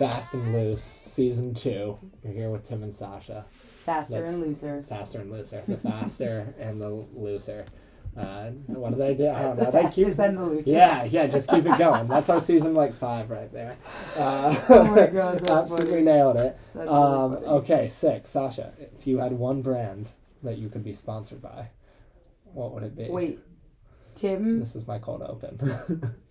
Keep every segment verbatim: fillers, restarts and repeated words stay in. Fast and Loose, Season two. You're here with Tim and Sasha. Faster That's and looser. Faster and looser. The faster and the looser. Uh, what did I do? I don't know. The fastest keep, and the loosest. Yeah, yeah, just keep it going. That's our season, like, five right there. Uh, oh, my God, that's absolutely funny. Nailed it. That's um, really okay, six. Sasha, if you had one brand that you could be sponsored by, what would it be? Wait, Tim? This is my cold open.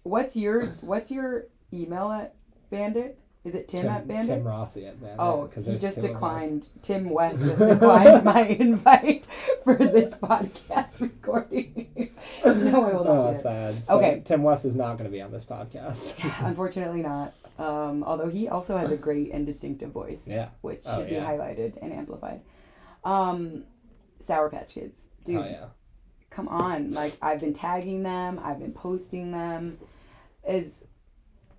what's your What's your email at Bandit? Is it Tim, Tim at Bandit? Tim Rossi at Bandit. Oh, he just declined. Tim West just declined my invite for this podcast recording. No, I will not. Oh, sad. So okay. Tim West is not going to be on this podcast. Yeah, unfortunately not. Um, although he also has a great and distinctive voice, yeah. which oh, should yeah. be highlighted and amplified. Um, Sour Patch Kids. Dude, oh, yeah. come on. Like, I've been tagging them. I've been posting them. Is...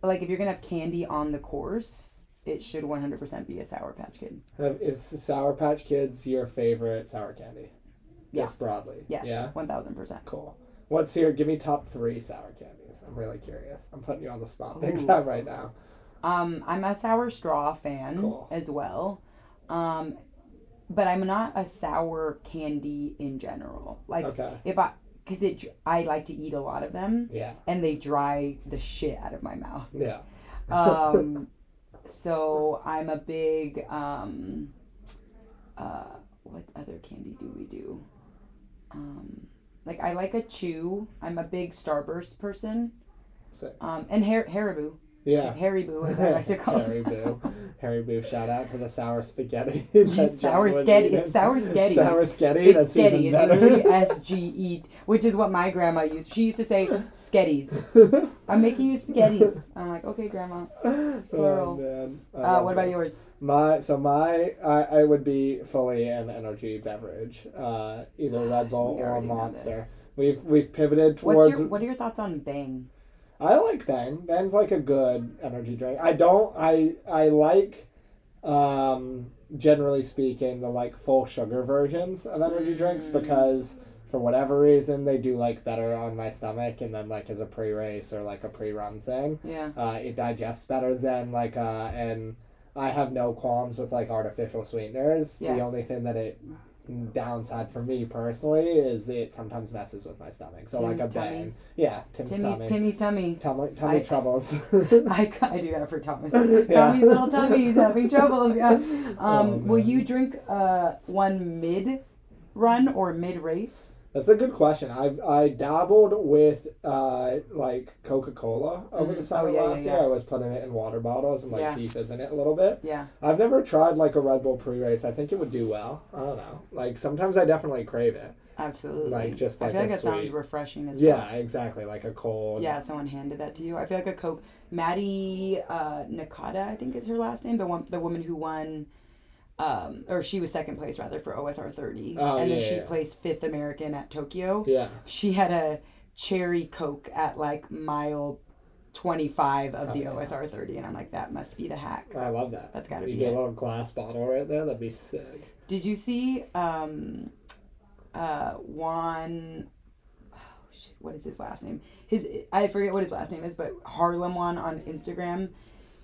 Like, if you're going to have candy on the course, it should one hundred percent be a Sour Patch Kid. Is Sour Patch Kids your favorite sour candy? Yeah. Just broadly? Yes, yeah? one thousand percent. Cool. What's your, give me top three sour candies. I'm really curious. I'm putting you on the spot big time right now. Um, I'm a sour straw fan cool. as well. Um, but I'm not a sour candy in general. Like, okay. if I... Because it, I like to eat a lot of them. Yeah. And they dry the shit out of my mouth. Yeah. um, so I'm a big, um, uh, what other candy do we do? Um, like, I like a chew. I'm a big Starburst person. Sick. Um, and Har- Haribo. Yeah. Haribo, as I like to call it. Haribo. Haribo, shout out to the sour spaghetti. sour sketty. It's sour sketty. Sour sketty. It's that's sketty. Even better. It's really S G E, which is what my grandma used. She used to say, sketties. I'm making you sketties. I'm like, okay, grandma. Plural. Oh, man. Uh, what about this. Yours? My So my, I, I would be fully an energy beverage, uh, either Red Bull or a Monster. We've, we've pivoted towards... What's your, what are your thoughts on Bang? I like Bang. Bang's like a good energy drink. I don't, I I like, um, generally speaking, the like full sugar versions of energy drinks because for whatever reason they do like better on my stomach and then like as a pre-race or like a pre-run thing. Yeah. Uh, it digests better than like, uh, and I have no qualms with like artificial sweeteners. Yeah. The only thing that it... downside for me personally is it sometimes messes with my stomach. So Tim's like a tummy. Bang. Yeah, Tim's, Timmy's tummy. Timmy's tummy. Tummy, tummy I, troubles. I, I do that for Thomas. Tommy's yeah. little tummy's having troubles. Yeah. Um, oh, will you drink uh, one mid-run or mid-race? That's a good question. I I dabbled with uh like Coca-Cola over mm-hmm. the summer oh, yeah, last yeah, yeah. year. I was putting it in water bottles and like yeah. deep in it a little bit. Yeah. I've never tried like a Red Bull pre-race. I think it would do well. I don't know. Like sometimes I definitely crave it. Absolutely. Like just like I feel like it sweet... sounds refreshing as well. Yeah, exactly. Like a cold. Yeah, someone handed that to you. I feel like a Coke. Maddie uh, Nakata, I think is her last name. The one, the woman who won. Um, or she was second place, rather, for O S R thirty. Oh, and yeah, then she yeah. placed fifth American at Tokyo. Yeah. She had a cherry Coke at, like, mile twenty-five of oh, the yeah. O S R thirty. And I'm like, that must be the hack. I love that. That's got to be it. You get a little glass bottle right there. That'd be sick. Did you see um, uh, Juan... Oh, shit. What is his last name? His I forget what his last name is, but Harlem Juan on Instagram...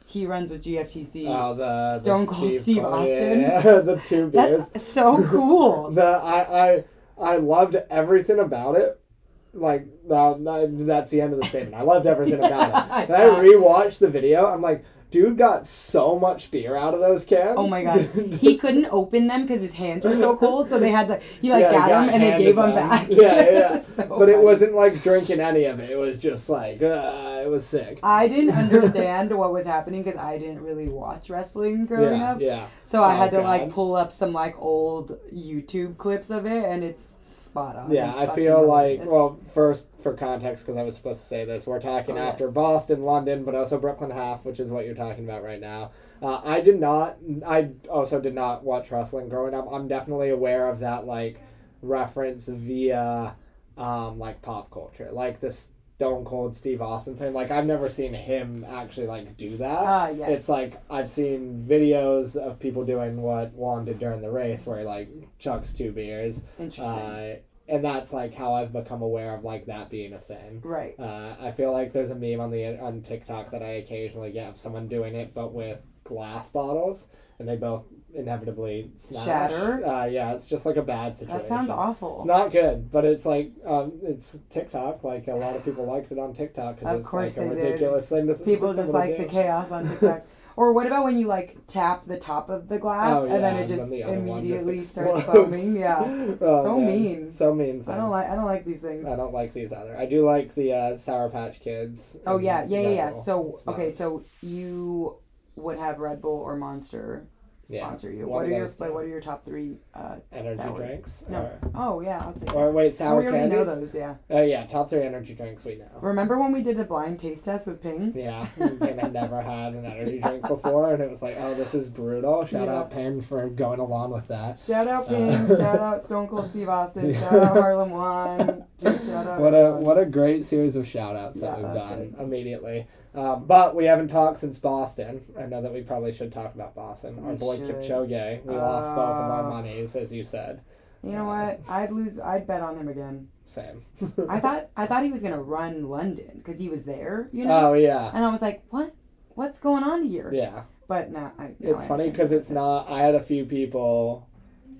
He runs with G F T C. Oh, the Stone Cold Steve, Steve Austin. Yeah, yeah. the two beers. That's so cool. the I, I I loved everything about it. Like, well, that's the end of the statement. I loved everything yeah, about it. And yeah. I rewatched the video. I'm like, dude got so much beer out of those cans. Oh my God. He couldn't open them because his hands were so cold. So they had the, he like yeah, got, got them and they gave them back. Yeah, yeah. so but funny. It wasn't like drinking any of it. It was just like, uh, it was sick. I didn't understand what was happening because I didn't really watch wrestling growing yeah, up. Yeah. So I oh, had to God. like pull up some like old YouTube clips of it and it's spot on. Yeah, I feel like, this. well, first for context, because I was supposed to say this, we're talking oh, after yes. Boston, London, but also Brooklyn half, which is what you're talking about right now. Uh, I did not, I also did not watch wrestling growing up. I'm definitely aware of that, like, reference via, um, like, pop culture. Like, this Stone Cold Steve Austin thing. Like, I've never seen him actually, like, do that. Ah, uh, yes. It's like, I've seen videos of people doing what Juan did during the race, where he, like, chucks two beers. Interesting. Uh, And that's, like, how I've become aware of, like, that being a thing. Right. Uh, I feel like there's a meme on the on TikTok that I occasionally get of someone doing it, but with glass bottles, and they both inevitably smash. Shatter? Uh, yeah, it's just, like, a bad situation. That sounds awful. It's not good, but it's, like, um, it's TikTok. Like, a lot of people liked it on TikTok because it's, like, a ridiculous did. thing. To people just like do. the chaos on TikTok. Or what about when you, like, tap the top of the glass, oh, yeah, and then it just then the immediately just starts foaming? Yeah. Oh, so man. mean. So mean things. I don't, like, I don't like these things. I don't like these either. I do like the uh, Sour Patch Kids. Oh, yeah. Yeah, yeah, yeah. So, okay, so you would have Red Bull or Monster sponsor yeah. you. What, what are your like, What are your top three uh, energy sour drinks? No. Or, oh, yeah. I'll take or, wait, sour we candies? We already know those, yeah. Oh, uh, yeah. Top three energy drinks we know. Remember when we did a blind taste test with Ping? Yeah. Ping had never had an energy drink before, and it was like, oh, this is brutal. Shout yeah. out Ping for going along with that. Shout out Ping. Uh, shout out Stone Cold Steve Austin. Shout out Harlem Juan. Shout out what a, what a great series of shout outs yeah, that we've done good. immediately. Uh, but we haven't talked since Boston. I know that we probably should talk about Boston. We Our boy should. Kipchoge. We uh, lost both of our monies, as you said. You know what? I'd lose. I'd bet on him again. Same. I thought. I thought he was gonna run London because he was there. You know. Oh yeah. And I was like, what? What's going on here? Yeah. But no, I, no it's I funny because it's not. I had a few people.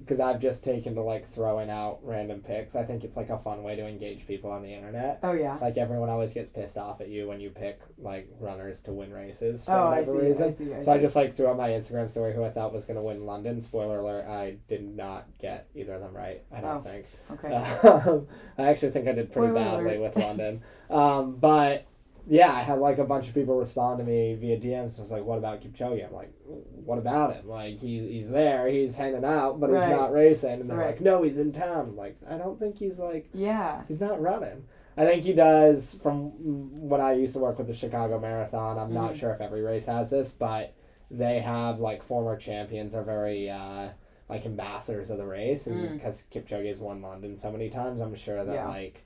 Because I've just taken to, like, throwing out random picks. I think it's, like, a fun way to engage people on the internet. Oh, yeah. Like, everyone always gets pissed off at you when you pick, like, runners to win races for oh, whatever I see, reason. I see, I see. So I just, like, threw out my Instagram story who I thought was going to win London. Spoiler alert, I did not get either of them right, I don't oh, think. Okay. Uh, I actually think I did pretty Spoiler badly alert. with London. um, but... Yeah, I had, like, a bunch of people respond to me via D Ms. I was like, what about Kipchoge? I'm like, what about him? Like, he, he's there, he's hanging out, but right. he's not racing. And they're right. like, no, he's in town. I'm like, I don't think he's, like, yeah, he's not running. I think he does, from when I used to work with the Chicago Marathon, I'm mm-hmm. not sure if every race has this, but they have, like, former champions are very, uh, like, ambassadors of the race. And mm. because Kipchoge has won London so many times, I'm sure that, yeah. like...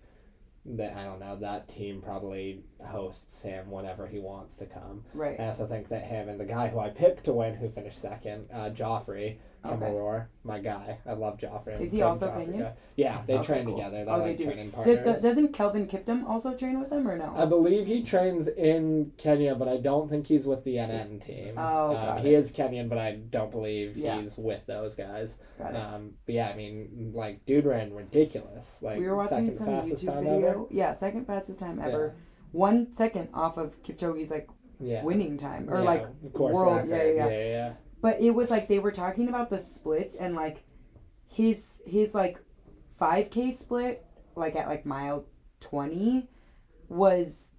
That I don't know, that team probably hosts him whenever he wants to come. Right. I also think that him and the guy who I picked to win, who finished second, uh, Joffrey, from okay. Aurora, my guy. I love Joffrey. Is he also Kenyan? Yeah, they okay, train cool. together. They're oh, like they do. training partners. Does, doesn't Kelvin Kiptum also train with them or no? I believe he trains in Kenya, but I don't think he's with the N N team. Oh, um, he it. is Kenyan, but I don't believe yeah. he's with those guys. Got it. Um, but yeah, I mean, like, dude ran ridiculous. Like, we were watching some YouTube video. Ever. Yeah, second fastest time ever. Yeah. One second off of Kipchoge's, like, yeah. winning time. Or, yeah, like, world. Yeah, yeah, yeah, yeah, yeah. But it was, like, they were talking about the splits and, like, his, his like, five K split, like, at, like, mile twenty was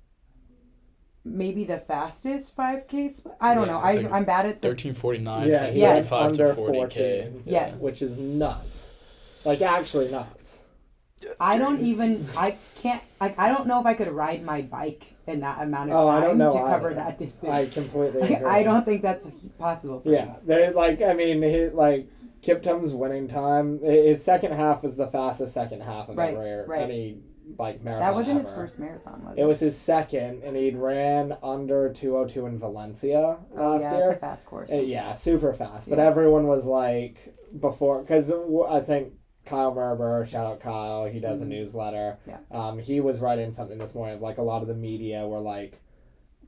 maybe the fastest five K split. I don't yeah, know. I, like I'm bad at the... thirteen forty-nine yeah, from yes. thirty-five to forty K. Yeah. Yes. Which is nuts. Like, actually nuts. That's I scary. don't even... I can't... Like, I don't know if I could ride my bike in that amount of oh, time I don't know to cover either. that distance. I completely agree. I don't think that's possible for yeah. me. Like, I mean, he, like, Kiptum's winning time, his second half was the fastest second half of right, ever, right. any, like, marathon That wasn't ever. his first marathon, was it? It was his second, and he ran under two oh two in Valencia oh, last yeah, year. Yeah, it's a fast course. It, yeah, super fast. Yeah. But everyone was, like, before... Because I think... Kyle Merber, shout out Kyle, he does mm-hmm. a newsletter. Yeah. Um, he was writing something this morning of, like, a lot of the media were, like,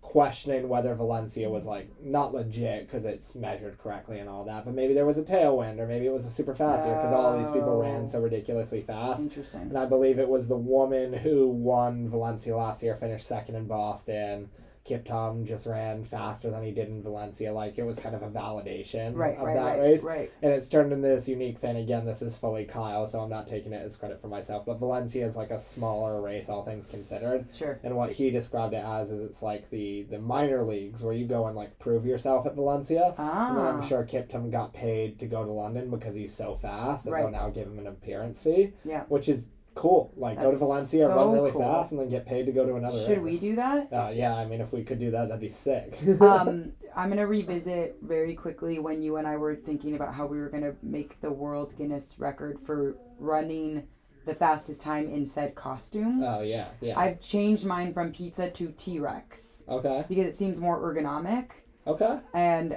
questioning whether Valencia was, like, not legit because it's measured correctly and all that, but maybe there was a tailwind or maybe it was a super fast year because all of these people ran so ridiculously fast. Interesting. And I believe it was the woman who won Valencia last year, finished second in Boston. Kiptum just ran faster than he did in Valencia. Like, it was kind of a validation right, of right, that right, race. Right. And it's turned into this unique thing. Again, this is fully Kyle, so I'm not taking it as credit for myself. But Valencia is, like, a smaller race, all things considered. Sure. And what he described it as is it's, like, the, the minor leagues where you go and, like, prove yourself at Valencia. Ah. And then I'm sure Kiptum got paid to go to London because he's so fast that right. they'll now give him an appearance fee. Yeah. Which is... Cool. Like, That's go to Valencia, so run really cool. fast, and then get paid to go to another Should race. we do that? Uh, yeah, I mean, if we could do that, that'd be sick. um, I'm going to revisit very quickly when you and I were thinking about how we were going to make the world Guinness record for running the fastest time in said costume. Oh, yeah, yeah. I've changed mine from pizza to T-Rex. Okay. Because it seems more ergonomic. Okay. And...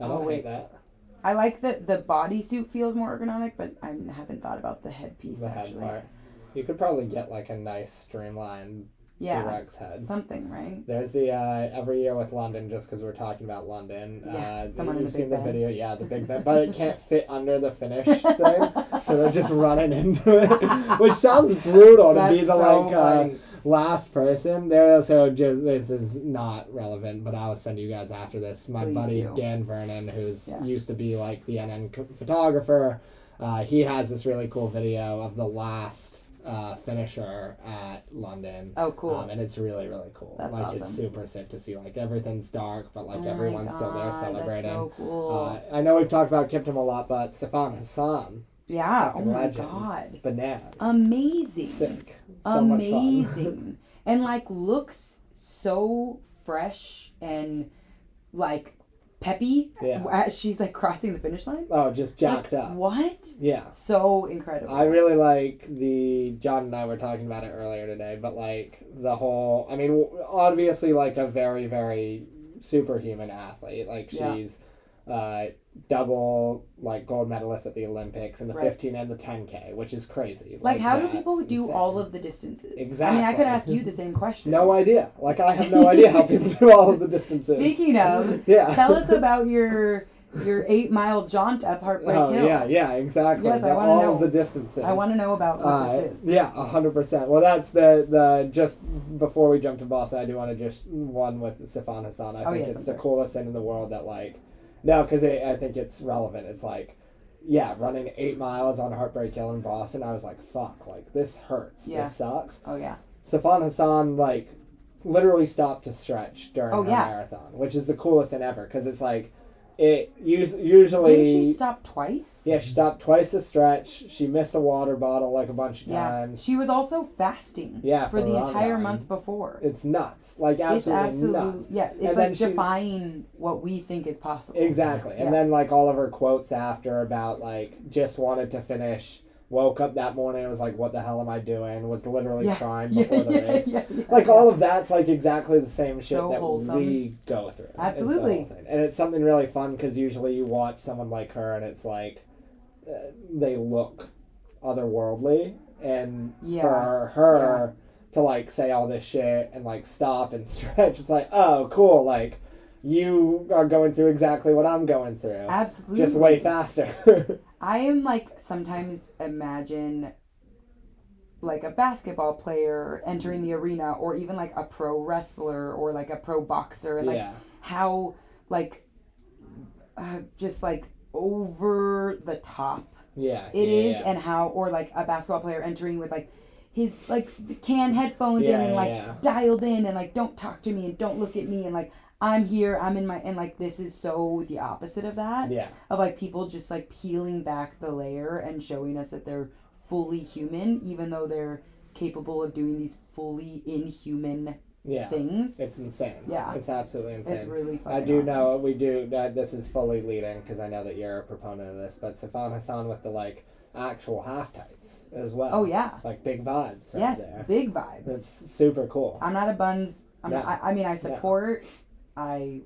I don't oh, wait. hate that. I like that the bodysuit feels more ergonomic, but I haven't thought about the headpiece, the actually. The head part. You could probably get like a nice streamlined yeah, T-Rex head. Something, right? There's the, uh, every year with London, just because we're talking about London. Yeah, uh, someone you've in the seen big the bed. Video, yeah, the big bed, but it can't fit under the finish thing, so they're just running into it, which sounds brutal to be the so like uh, last person. There, so just, this is not relevant, but I'll send you guys after this. My Please buddy do. Dan Vernon, who's yeah. used to be like the N N photographer, uh, he has this really cool video of the last. Uh, finisher at London. Oh, cool! Um, and it's really, really cool. That's like awesome. It's super sick to see. Like everything's dark, but like oh everyone's God, still there celebrating. That's so cool. Uh, I know we've talked about Kipchoge a lot, but Sifan Hassan. Yeah. Oh legend. My God. Bananas. Amazing. Sick. So amazing. And like looks so fresh and like peppy. Yeah. She's like crossing the finish line. Oh, just jacked like, up. What? Yeah. So incredible. I really like the, John and I were talking about it earlier today, but like the whole, I mean, obviously like a very, very superhuman athlete. Like she's yeah. uh, double like gold medalist at the Olympics in the right. fifteen and the ten K, which is crazy. Like, like how do people do insane. All of the distances? Exactly. I mean, I could ask you the same question. No idea. Like, I have no idea how people do all of the distances. Speaking of, yeah. tell us about your your eight mile jaunt up Heartbreak oh, Hill. Yeah, yeah, exactly. Yes, the, I want to know all of the distances. I want to know about what uh, this is. Yeah, a hundred percent. Well, that's the the just before we jump to Boston, I do want to just one with Sifan Hassan. I oh, think yes, it's I'm the coolest thing in the world that like. No, because I think it's relevant. It's like, yeah, running eight miles on Heartbreak Hill in Boston, I was like, fuck, like, this hurts. Yeah. This sucks. Oh, yeah. Sifan Hassan, like, literally stopped to stretch during oh, her yeah. marathon, which is the coolest thing ever, because it's like, it us- usually... Didn't she stop twice? Yeah, she stopped twice to stretch. She missed a water bottle, like, a bunch of yeah. times. She was also fasting yeah, for, for the entire time. Month before. It's nuts. Like, absolutely, it's absolutely nuts. Yeah, it's and like defying what we think is possible. Exactly. And yeah. then, like, all of her quotes after about, like, just wanted to finish... Woke up that morning and was like, what the hell am I doing? Was literally yeah. crying before yeah, the yeah, race. Yeah, yeah, like, yeah. all of that's, like, exactly the same shit so that wholesome. We go through. Absolutely. And it's something really fun because usually you watch someone like her and it's like, uh, they look otherworldly. And yeah. for her yeah. to, like, say all this shit and, like, stop and stretch, it's like, oh, cool, like, you are going through exactly what I'm going through. Absolutely. Just way faster. I am, like, sometimes imagine, like, a basketball player entering the arena or even, like, a pro wrestler or, like, a pro boxer. And, like, yeah. how, like, uh, just, like, over the top yeah. it yeah, is yeah. and how, or, like, a basketball player entering with, like, his, like, canned headphones yeah, in and, like, yeah. dialed in and, like, don't talk to me and don't look at me and, like, I'm here, I'm in my, and, like, this is so the opposite of that. Yeah. Of, like, people just, like, peeling back the layer and showing us that they're fully human, even though they're capable of doing these fully inhuman yeah. things. It's insane. Yeah. It's absolutely insane. It's really fucking I do awesome. Know, we do, uh, this is fully leading, because I know that you're a proponent of this, but Sifan Hassan with the, like, actual half tights as well. Oh, yeah. Like, big vibes right yes, there. Big vibes. It's super cool. I'm not a buns, I'm no. not, I, I mean, I support... Yeah. I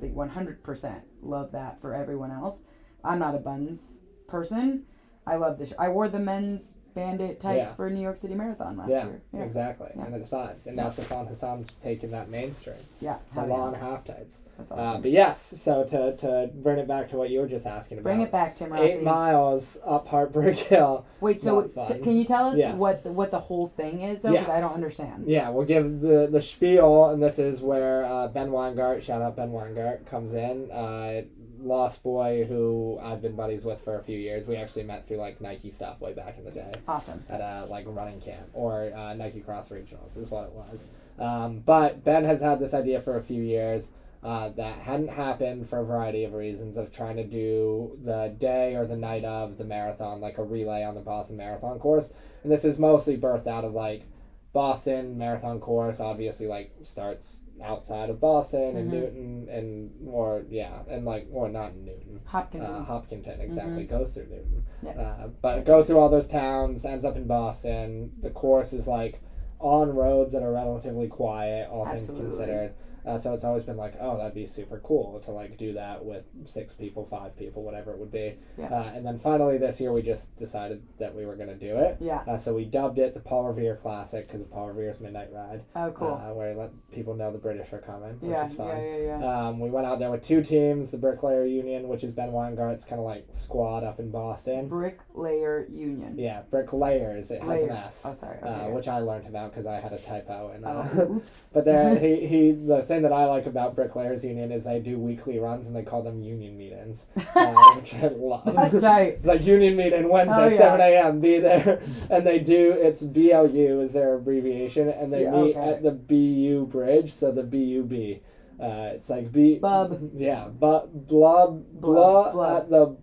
one hundred percent love that for everyone else. I'm not a buns person. I love this. Sh- I wore the men's Bandit tights yeah. for New York City Marathon last yeah, year. Yeah, exactly. Yeah. And it's vibes. And now Sifan Hassan's taking that mainstream. Yeah. The long yeah. half tights. That's awesome. Uh, but yes, so to, to bring it back to what you were just asking about. Bring it back, Tim Rossi. Eight miles up Heartbreak Hill. Wait, so t- can you tell us yes. what, the, what the whole thing is, though? Because yes. I don't understand. Yeah, we'll give the, the spiel, and this is where uh, Ben Weingart, shout out Ben Weingart, comes in. Uh, Lost boy who I've been buddies with for a few years. We actually met through like Nike stuff way back in the day. Awesome. At a like running camp or uh, Nike Cross Regionals is what it was. Um, but Ben has had this idea for a few years uh, that hadn't happened for a variety of reasons of trying to do the day or the night of the marathon, like a relay on the Boston Marathon course. And this is mostly birthed out of like Boston Marathon course obviously like starts outside of Boston and mm-hmm. Newton and or yeah and like or not Newton Hopkinton uh, Hopkinton exactly mm-hmm. goes through Newton yes. uh, but yes. goes through all those towns, ends up in Boston. The course is like on roads that are relatively quiet, all Absolutely. Things considered. Uh, so it's always been like, oh, that'd be super cool to like do that with six people, five people, whatever it would be. Yeah. Uh, and then finally this year we just decided that we were going to do it. Yeah. Uh, so we dubbed it the Paul Revere Classic because of Paul Revere's Midnight Ride. Oh, cool. Uh, where we let people know the British are coming, which yeah, is fun. Yeah, yeah, yeah. Um, we went out there with two teams, the Bricklayer Union, which is Ben Weingart's kind of like squad up in Boston. Bricklayer Union. Yeah, Bricklayers. It Layers. has an S. Oh, sorry. Okay, uh, okay. Which I learned about because I had a typo. And, uh, oh, oops. But there, he, he, the thing that I like about Bricklayers Union is they do weekly runs and they call them union meetings, uh, which I love. That's right. It's like union meeting Wednesday, oh, yeah. seven a.m. be there. And they do, it's B L U is their abbreviation, and they yeah, meet okay. at the B U bridge, so the B U B. Uh, it's like B... Bub. Yeah. Bu- blub. Blub. Blub. At the...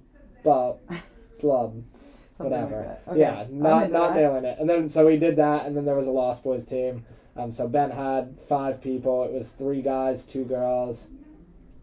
Bub. Blub. Something whatever. Like okay. Yeah, not not nailing it. And then, so we did that, and then there was a Lost Boys team. Um, so Ben had five people. It was three guys, two girls.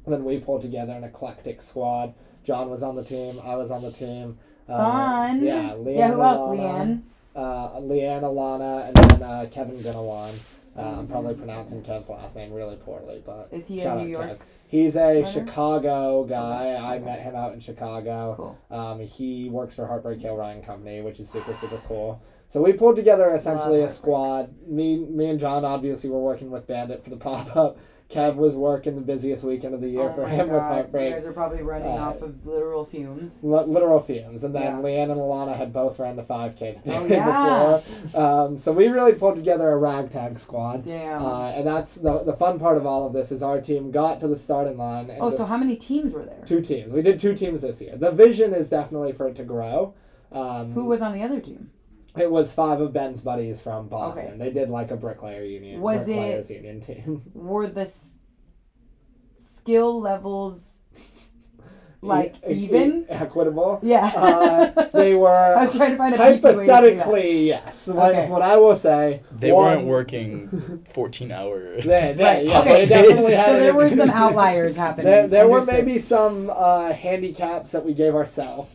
And then we pulled together an eclectic squad. John was on the team. I was on the team. Um, Fun. Yeah, Leanne. Yeah, who Alana, else? Leanne. Uh, Leanne, Alana, and then uh, Kevin Gunawan. Uh, mm-hmm. I'm probably pronouncing Kev's last name really poorly, but is he in New York? Kev. He's a Whether? Chicago guy. Okay. I okay. met him out in Chicago. Cool. Um, he works for Heartbreak Hill Running Company, which is super, super cool. So we pulled together essentially a squad. Me, me and John obviously were working with Bandit for the pop-up. Kev was working the busiest weekend of the year oh for him God. with Heartbreak. You guys are probably running uh, off of literal fumes. L- literal fumes. And then yeah. Leanne and Alana had both ran the five K the day oh, yeah. before. Um, so we really pulled together a ragtag squad. Damn. Uh, and that's the the fun part of all of this is our team got to the starting line. And oh, so how many teams were there? Two teams. We did two teams this year. The vision is definitely for it to grow. Um, Who was on the other team? It was five of Ben's buddies from Boston. Okay. They did like a bricklayer union, was bricklayers it, union team. Were the s- skill levels like e- even? E- equitable? Yeah. Uh, they were. I was trying to find a hypothetically, yes. Like okay. what I will say. They one, weren't working fourteen hours. They, they, yeah, okay. they definitely had. So there were some outliers happening. There, there were maybe some uh, handicaps that we gave ourselves.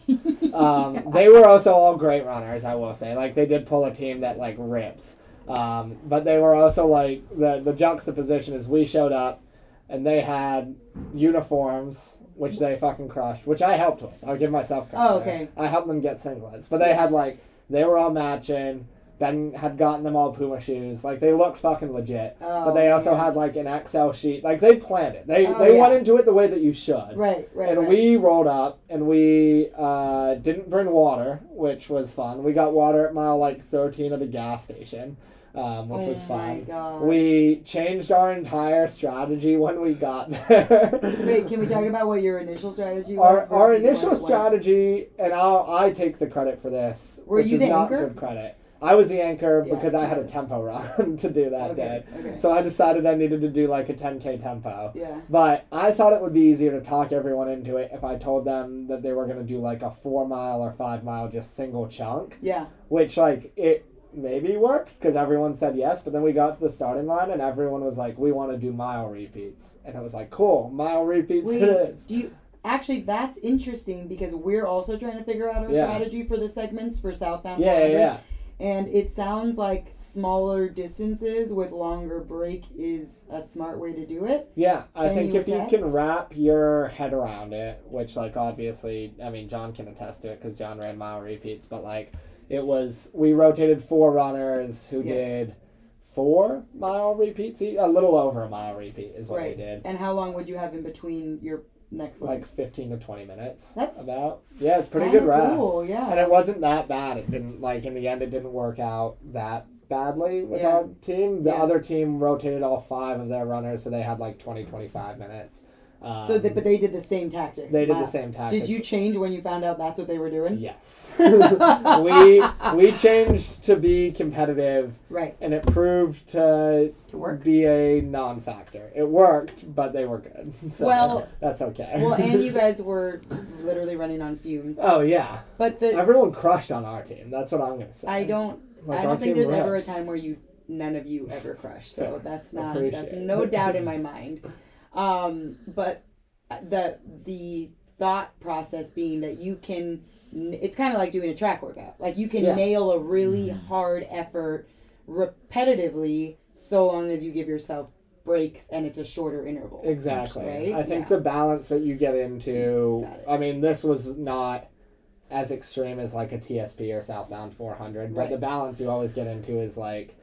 Um, they were also all great runners, I will say. Like, they did pull a team that, like, rips. Um, but they were also, like, the, the juxtaposition is we showed up, and they had uniforms, which they fucking crushed, which I helped with. I'll give myself credit. Oh, okay. I helped them get singlets. But they had, like, they were all matching. Ben had gotten them all Puma shoes. Like, they looked fucking legit. Oh, but they also yeah. had, like, an Excel sheet. Like, they planned it. They oh, they yeah. went into it the way that you should. Right, right, And right. we rolled up, and we uh, didn't bring water, which was fun. We got water at mile, like, thirteen at a gas station, um, which oh, was fun. My God. We changed our entire strategy when we got there. Wait, can we talk about what your initial strategy was? Our, our initial what, strategy, what? and I'll, I take the credit for this, Were which you is the not anchor? good credit. I was the anchor yeah, because I had a tempo run to do that okay, day. Okay. So I decided I needed to do like a ten K tempo. Yeah. But I thought it would be easier to talk everyone into it if I told them that they were going to do like a four mile or five mile just single chunk. Yeah. Which like it maybe worked because everyone said yes. But then we got to the starting line and everyone was like, we want to do mile repeats. And I was like, cool, mile repeats Wait, it is. Do you- Actually, that's interesting because we're also trying to figure out our yeah. strategy for the segments for Southbound yeah, four hundred. Yeah, yeah. And it sounds like smaller distances with longer break is a smart way to do it. Yeah, I can think you if attest? you can wrap your head around it, which, like, obviously, I mean, John can attest to it because John ran mile repeats, but, like, it was, we rotated four runners who yes. did four mile repeats, a little over a mile repeat is what right. they did. And how long would you have in between your next like fifteen to twenty minutes that's about yeah it's pretty good rest cool, yeah. and it wasn't that bad. It didn't like in the end it didn't work out that badly with yeah. our team. The yeah. other team rotated all five of their runners so they had like twenty to twenty-five minutes um, so the, but they did the same tactic they did wow. the same tactic. Did you change when you found out that's what they were doing? Yes. we we changed to be competitive right and it proved to To work. Be a non-factor. It worked, but they were good. So well, that's okay. Well, and you guys were literally running on fumes. Oh yeah. But the everyone crushed on our team. That's what I'm gonna say. I don't. Like I don't think there's ripped. ever a time where you none of you ever crushed. So Fair. that's not that's no doubt in my mind. Um, but the the thought process being that you can, it's kind of like doing a track workout. Like you can yeah. nail a really mm-hmm. hard effort repetitively. So long as you give yourself breaks and it's a shorter interval. Exactly. Right? I think yeah. the balance that you get into, I mean, this was not as extreme as like a T S P or Southbound four hundred, but right. the balance you always get into is like,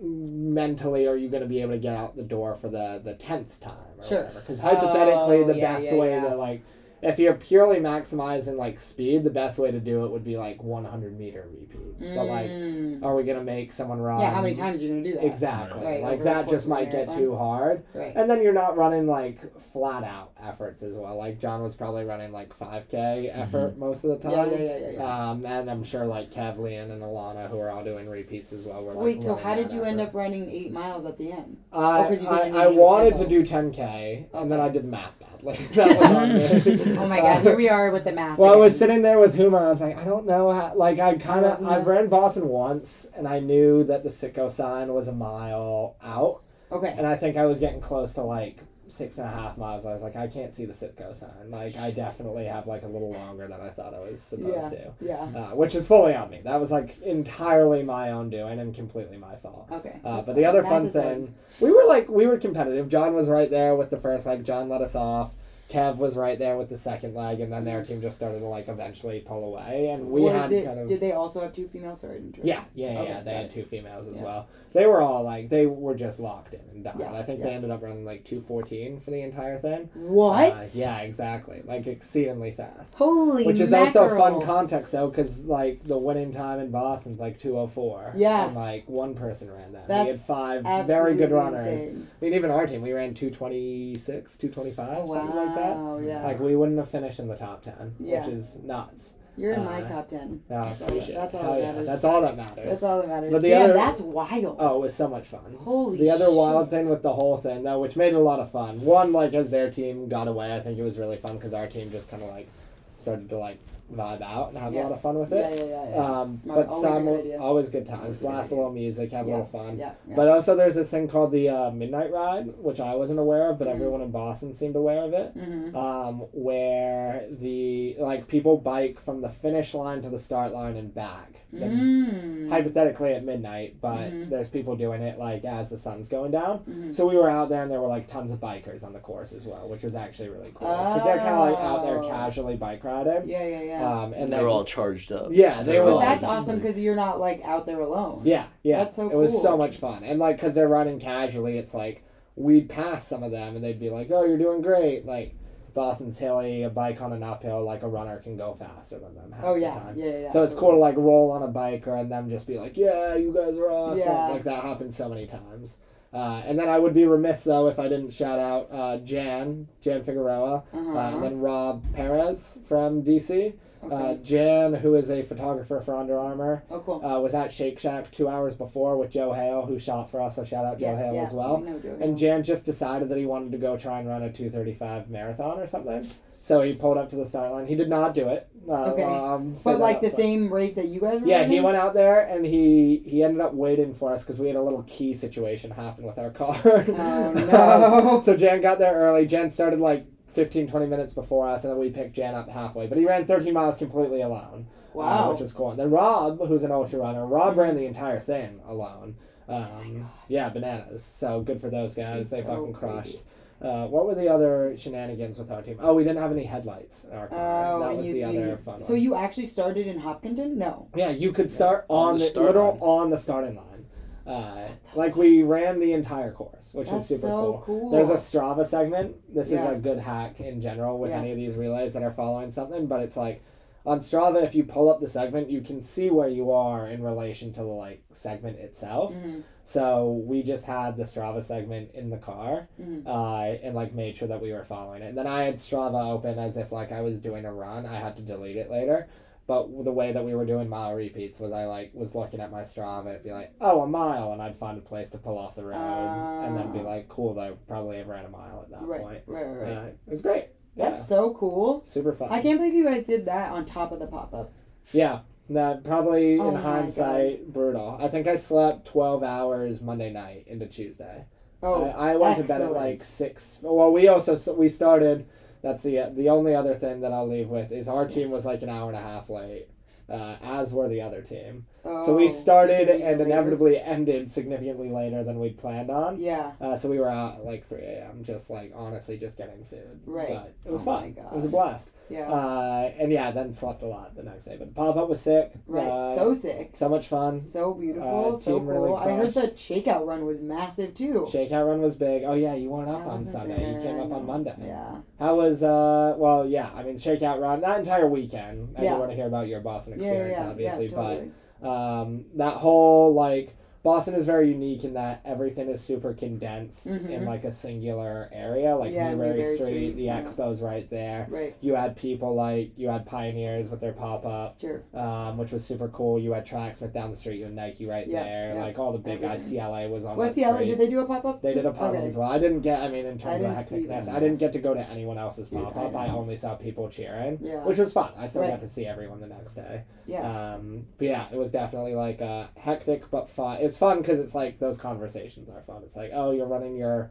mentally, are you going to be able to get out the door for the, the tenth time or sure. whatever? Because hypothetically, oh, the yeah, best yeah, way yeah. to like, if you're purely maximizing like speed, the best way to do it would be like one hundred meter repeats. Mm. But like, are we going to make someone run? Yeah, how many times are you going to do that? Exactly. Right, like that just might get too hard. Right. And then you're not running like flat out efforts as well. Like John was probably running like five K effort mm-hmm. most of the time. Yeah, yeah, yeah, yeah, yeah. Um, and I'm sure like Kev, Leon, and Alana, who are all doing repeats as well. Were, like, Wait, so how did you effort. end up running eight miles at the end? Uh, oh, you I, I wanted to do ten K, okay. and then I did the math badly. That was on there. Oh my god, here we are with the math. Well, again. I was sitting there with Huma and I was like, I don't know how, like, I kind of, I've ran Boston once and I knew that the sicko sign was a mile out. Okay. And I think I was getting close to like six and a half miles. I was like, I can't see the sicko sign. Like, I definitely have like a little longer than I thought I was supposed yeah. to. Yeah. Uh, which is fully on me. That was like entirely my own doing and completely my fault. Okay. Uh, but the other that fun thing, we were like, we were competitive. John was right there with the first, like, John let us off. Kev was right there with the second leg, and then their team just started to, like, eventually pull away, and we well, had it, kind of... Did they also have two females? Or yeah, yeah, yeah, okay, yeah. They had two females as yeah. well. They were all, like, they were just locked in and done. Yeah, I think yeah. they ended up running, like, two fourteen for the entire thing. What? Uh, yeah, exactly. Like, exceedingly fast. Holy Which is mackerel. Also fun context, though, because, like, the winning time in Boston's, like, two oh four. Yeah. And, like, one person ran that. That's We had five very good runners. Insane. I mean, even our team, we ran two twenty-six, two twenty-five, oh, something wow. like that. That. Oh, yeah. Like, we wouldn't have finished in the top ten, yeah. which is nuts. You're in uh, my top ten. No, so that's, that's all that matters. Yeah. That's all that matters. That's all that matters. But the Damn, other, that's wild. Oh, it was so much fun. Holy The other shit. wild thing with the whole thing, though, which made it a lot of fun. One, like, as their team got away, I think it was really fun because our team just kind of, like, started to, like, vibe out and have yeah. a lot of fun with it. Yeah, yeah, yeah. yeah. Um, but always some, good always good times. Blast a little music, have yeah. a little fun. Yeah, yeah. But also there's this thing called the uh, Midnight Ride, which I wasn't aware of, but mm-hmm. everyone in Boston seemed aware of it, mm-hmm. um, where the, like, people bike from the finish line to the start line and back. Mm. Hypothetically at midnight, but mm-hmm. there's people doing it, like, as the sun's going down. Mm-hmm. So we were out there and there were, like, tons of bikers on the course as well, which was actually really cool. Because oh. they're kind of, like, out there casually bike riding. Yeah, yeah, yeah. Um, and they're all charged up. Yeah, they were. But that's awesome because you're not, like, out there alone. Yeah, yeah. That's so cool. It was so much fun. And, like, because they're running casually, it's like we'd pass some of them and they'd be like, oh, you're doing great. Like, Boston's hilly, a bike on an uphill, like, a runner can go faster than them half oh, yeah. the time. Yeah, yeah, yeah. So it's cool to, like, roll on a bike or and them just be like, yeah, you guys are awesome. Yeah. Like, that happened so many times. Uh, and then I would be remiss, though, if I didn't shout out uh, Jan, Jan Figueroa, uh-huh. uh, and then Rob Perez from D C. Okay. Uh, Jan, who is a photographer for Under Armour, oh, cool. uh, was at Shake Shack two hours before with Joe Hale, who shot for us, so shout out Joe yeah, Hale yeah, as well. We know Joe Hale. And Jan just decided that he wanted to go try and run a two thirty-five marathon or something. So he pulled up to the start line. He did not do it. Uh, okay. Um, so but like the same race that you guys were Yeah, running? He went out there and he, he ended up waiting for us because we had a little key situation happen with our car. Oh, no. um, so Jan got there early. Jan started like fifteen, twenty minutes before us, and then we picked Jan up halfway. But he ran thirteen miles completely alone. Wow. Uh, which is cool. And then Rob, who's an ultra runner, Rob ran the entire thing alone. Um, oh my God. Yeah, bananas. So good for those guys. They so fucking crushed. Crazy. Uh, what were the other shenanigans with our team? Oh, we didn't have any headlights in our car. Oh, that was you, the other you, fun one. So you actually started in Hopkinton? No. Yeah, you could start yeah. on, on the, the little on the starting line. Uh, like, we ran the entire course, which That's is super so cool. cool. There's a Strava segment. This yeah. is a good hack in general with yeah. any of these relays that are following something, but it's like, on Strava, if you pull up the segment, you can see where you are in relation to the, like, segment itself. Mm-hmm. So we just had the Strava segment in the car mm-hmm. uh, and, like, made sure that we were following it. And then I had Strava open as if, like, I was doing a run. I had to delete it later. But the way that we were doing mile repeats was I, like, was looking at my Strava. It'd be like, oh, a mile. And I'd find a place to pull off the road uh, and then be like, cool, though, probably have ran a mile at that right, point. Right, right, right. Uh, it was great. Yeah. That's so cool. Super fun. I can't believe you guys did that on top of the pop-up. Yeah. That probably, oh in hindsight, God. brutal. I think I slept twelve hours Monday night into Tuesday. Oh, I, I went excellent. to bed at like six. Well, we also, we started, that's the uh, the only other thing that I'll leave with is our team was like an hour and a half late, uh, as were the other team. Oh, so we started and inevitably later. ended significantly later than we'd planned on. Yeah. Uh, so we were out at like three a.m. just like honestly just getting food. Right. But it was oh fun. It was a blast. Yeah. Uh, and yeah, then slept a lot the next day. But the pop-up was sick. Right. Uh, so sick. So much fun. So beautiful. Uh, so cool. Really I heard the shakeout run was massive too. Shakeout run was big. Oh yeah, you weren't up I on Sunday. There. You came up on Monday. Yeah. How was, uh, well, yeah, I mean, shakeout run, that entire weekend. I yeah. do want to hear about your Boston experience, yeah, yeah, yeah. obviously, yeah, totally. But... Um, that whole, like, Boston is very unique in that everything is super condensed mm-hmm. in, like, a singular area. Like, yeah, Newberry Street, Street, the yeah. Expo's right there. Right. You had people, like, you had Pioneers with their pop-up, sure. um, which was super cool. You had Tracksmith down the street. You had Nike right yeah, there. Yeah. Like, all the big guys. C L A was on the street. C L A? Did they do a pop-up? They too? did a pop-up okay. as well. I didn't get, I mean, in terms of hecticness, I didn't get to go to anyone else's Dude, pop-up. I, I only saw people cheering, yeah. which was fun. I still right. got to see everyone the next day. Yeah. Um, but, yeah, it was definitely, like, uh, hectic but fun. It's fun because it's like those conversations are fun. It's like, oh, you're running your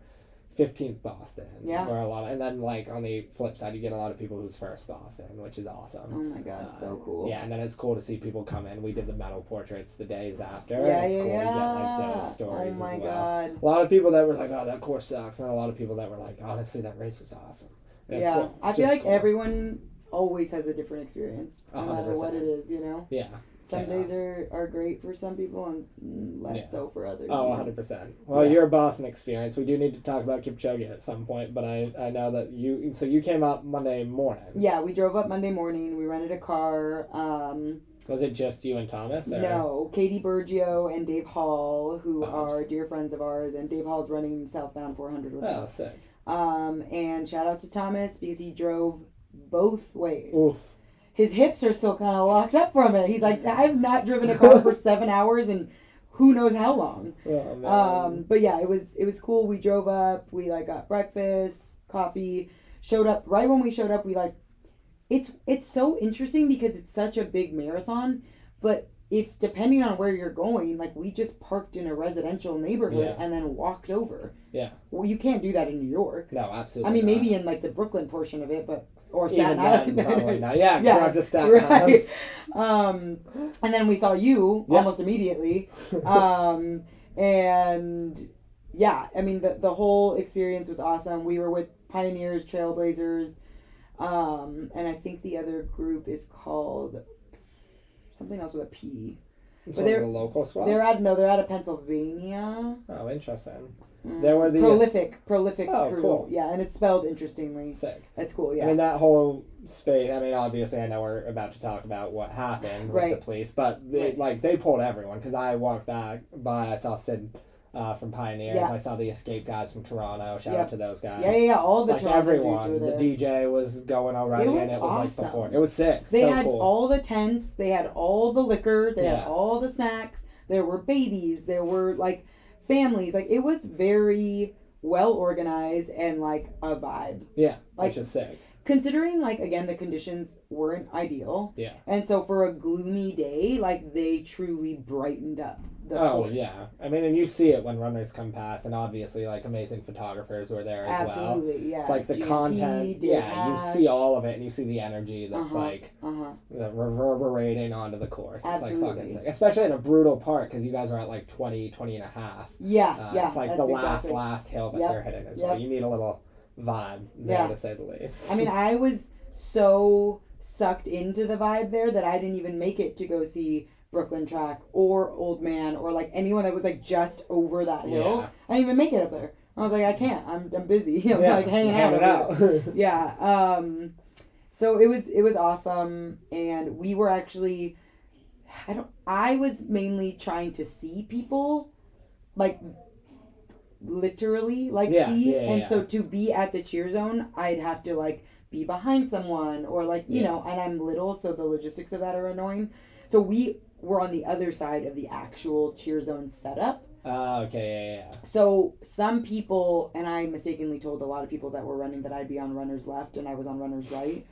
fifteenth Boston. Yeah. Or a lot of, and then, like, on the flip side, you get a lot of people who's first Boston, which is awesome. Oh, my God. Uh, so cool. Yeah, and then it's cool to see people come in. We did the medal portraits the days after. Yeah, and it's yeah, cool yeah. to get, like, those stories as well. Oh, my well. God. A lot of people that were like, oh, that course sucks. And a lot of people that were like, honestly, that race was awesome. And yeah. Cool. I feel like cool. everyone always has a different experience, no one hundred percent matter what it is, you know? Yeah. Some days are, are great for some people and less yeah. so for others. Oh, one hundred percent. Well, yeah. your Boston experience. We do need to talk about Kipchoge at some point, but I, I know that you... So you came up Monday morning. Yeah, we drove up Monday morning. We rented a car. Um, Was it just you and Thomas? Or? No, Katie Bergio and Dave Hall, who Thomas. are dear friends of ours, and Dave Hall's running Southbound four hundred with oh, us. Oh, sick. Um, and shout out to Thomas because he drove both ways. Oof. His hips are still kind of locked up from it. He's like, I've not driven a car for seven hours and who knows how long. Oh, man. Um, but yeah, it was it was cool. We drove up. We like got breakfast, coffee. Showed up right when we showed up. We like, it's it's so interesting because it's such a big marathon. But if depending on where you're going, like we just parked in a residential neighborhood yeah. and then walked over. Yeah. Well, you can't do that in New York. No, absolutely. I mean, not. Maybe in like the Brooklyn portion of it, but. Or Staten Island. Probably not. Yeah, yeah. We're up to Staten right. Island. Um, and then we saw you yeah. almost immediately. Um, and yeah, I mean, the, the whole experience was awesome. We were with Pioneers, Trailblazers, um, and I think the other group is called something else with a P. But they're the local squad. They're out no, they're out of Pennsylvania. Oh, interesting. Mm. There were the prolific, uh, prolific. Oh, crew. Cool. Yeah, and it's spelled interestingly. Sick. It's cool. Yeah. I mean that whole space. I mean, obviously, I know we're about to talk about what happened right. with the police, but they, right. like they pulled everyone because I walked back by. I saw Sid. Uh, from Pioneers, yeah. I saw the Escape guys from Toronto. Shout yeah. out to those guys. Yeah, yeah, yeah. All the like Toronto everyone. Dudes were there. The D J was going already, it was and it was awesome. Like before. It was sick. They so had cool. all the tents. They had all the liquor. They yeah. had all the snacks. There were babies. There were like families. Like it was very well organized and like a vibe. Yeah, like, which is sick. Considering like again the conditions weren't ideal. Yeah. And so for a gloomy day, like they truly brightened up. The oh course. yeah, I mean, and you see it when runners come past, and obviously, like amazing photographers were there as Absolutely, well. Absolutely, yeah. It's like the G P, content, Dash. yeah. You see all of it, and you see the energy that's uh-huh, like uh-huh. reverberating onto the course. Absolutely. It's like fucking sick, especially in a brutal part because you guys are at like twenty, twenty and a half. Yeah, uh, yeah. It's like that's the last, exactly. last hill that yep, they're hitting as yep. well. You need a little vibe there yeah. to say the least. I mean, I was so sucked into the vibe there that I didn't even make it to go see Brooklyn Track or Old Man or like anyone that was like just over that hill. Yeah. I didn't even make it up there. I was like, I can't. I'm I'm busy. I'm yeah, like hanging out. out. yeah. Um. So it was it was awesome, and we were actually, I don't. I was mainly trying to see people, like, literally like yeah, see, yeah, yeah, and yeah. so to be at the cheer zone, I'd have to like be behind someone or like you yeah. know, and I'm little, so the logistics of that are annoying. So we. We're on the other side of the actual cheer zone setup. Oh, uh, okay, yeah, yeah. So some people, and I mistakenly told a lot of people that were running that I'd be on runner's left and I was on runner's right.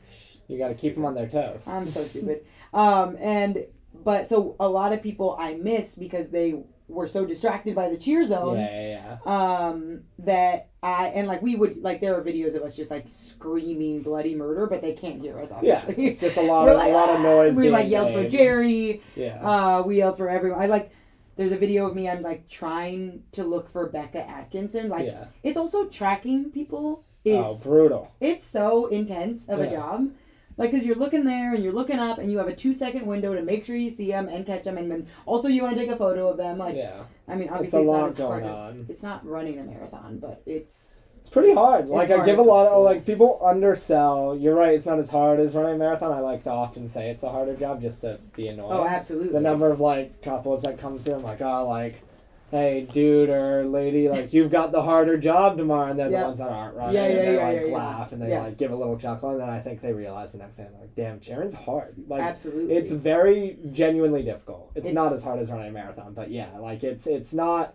You got to keep them on their toes. I'm so stupid. Um, and, but so a lot of people I missed because they were so distracted by the cheer zone. Yeah, yeah, yeah. Um, that I, and like we would, like there are videos of us just like screaming bloody murder, but they can't hear us, obviously. Yeah, it's just a lot of, like, a lot of noise. We like yelled made. for Jerry. Yeah. Uh, we yelled for everyone. I like, there's a video of me, I'm like trying to look for Becca Atkinson. Like, yeah. It's also tracking people is oh, brutal. It's so intense of yeah. a job. Like, because you're looking there, and you're looking up, and you have a two-second window to make sure you see them and catch them, and then also you want to take a photo of them. Like, yeah. I mean, obviously it's, a it's lot not as going hard. On. It's not running a marathon, but it's... It's pretty hard. Like, I hard give a lot of... Like, people undersell. You're right, it's not as hard as running a marathon. I like to often say it's a harder job just to be annoying. Oh, absolutely. The number of, like, couples that come through, I'm like, oh, like... hey, dude or lady, like, you've got the harder job tomorrow, and they're yep. the ones that aren't running, yeah, yeah, and they, yeah, like, yeah, laugh, yeah. and they, yes. like, give a little chuckle, and then I think they realize the next day, like, damn, Sharon's hard. Like, absolutely. It's very genuinely difficult. It's, it's not as hard as running a marathon, but, yeah, like, it's it's not,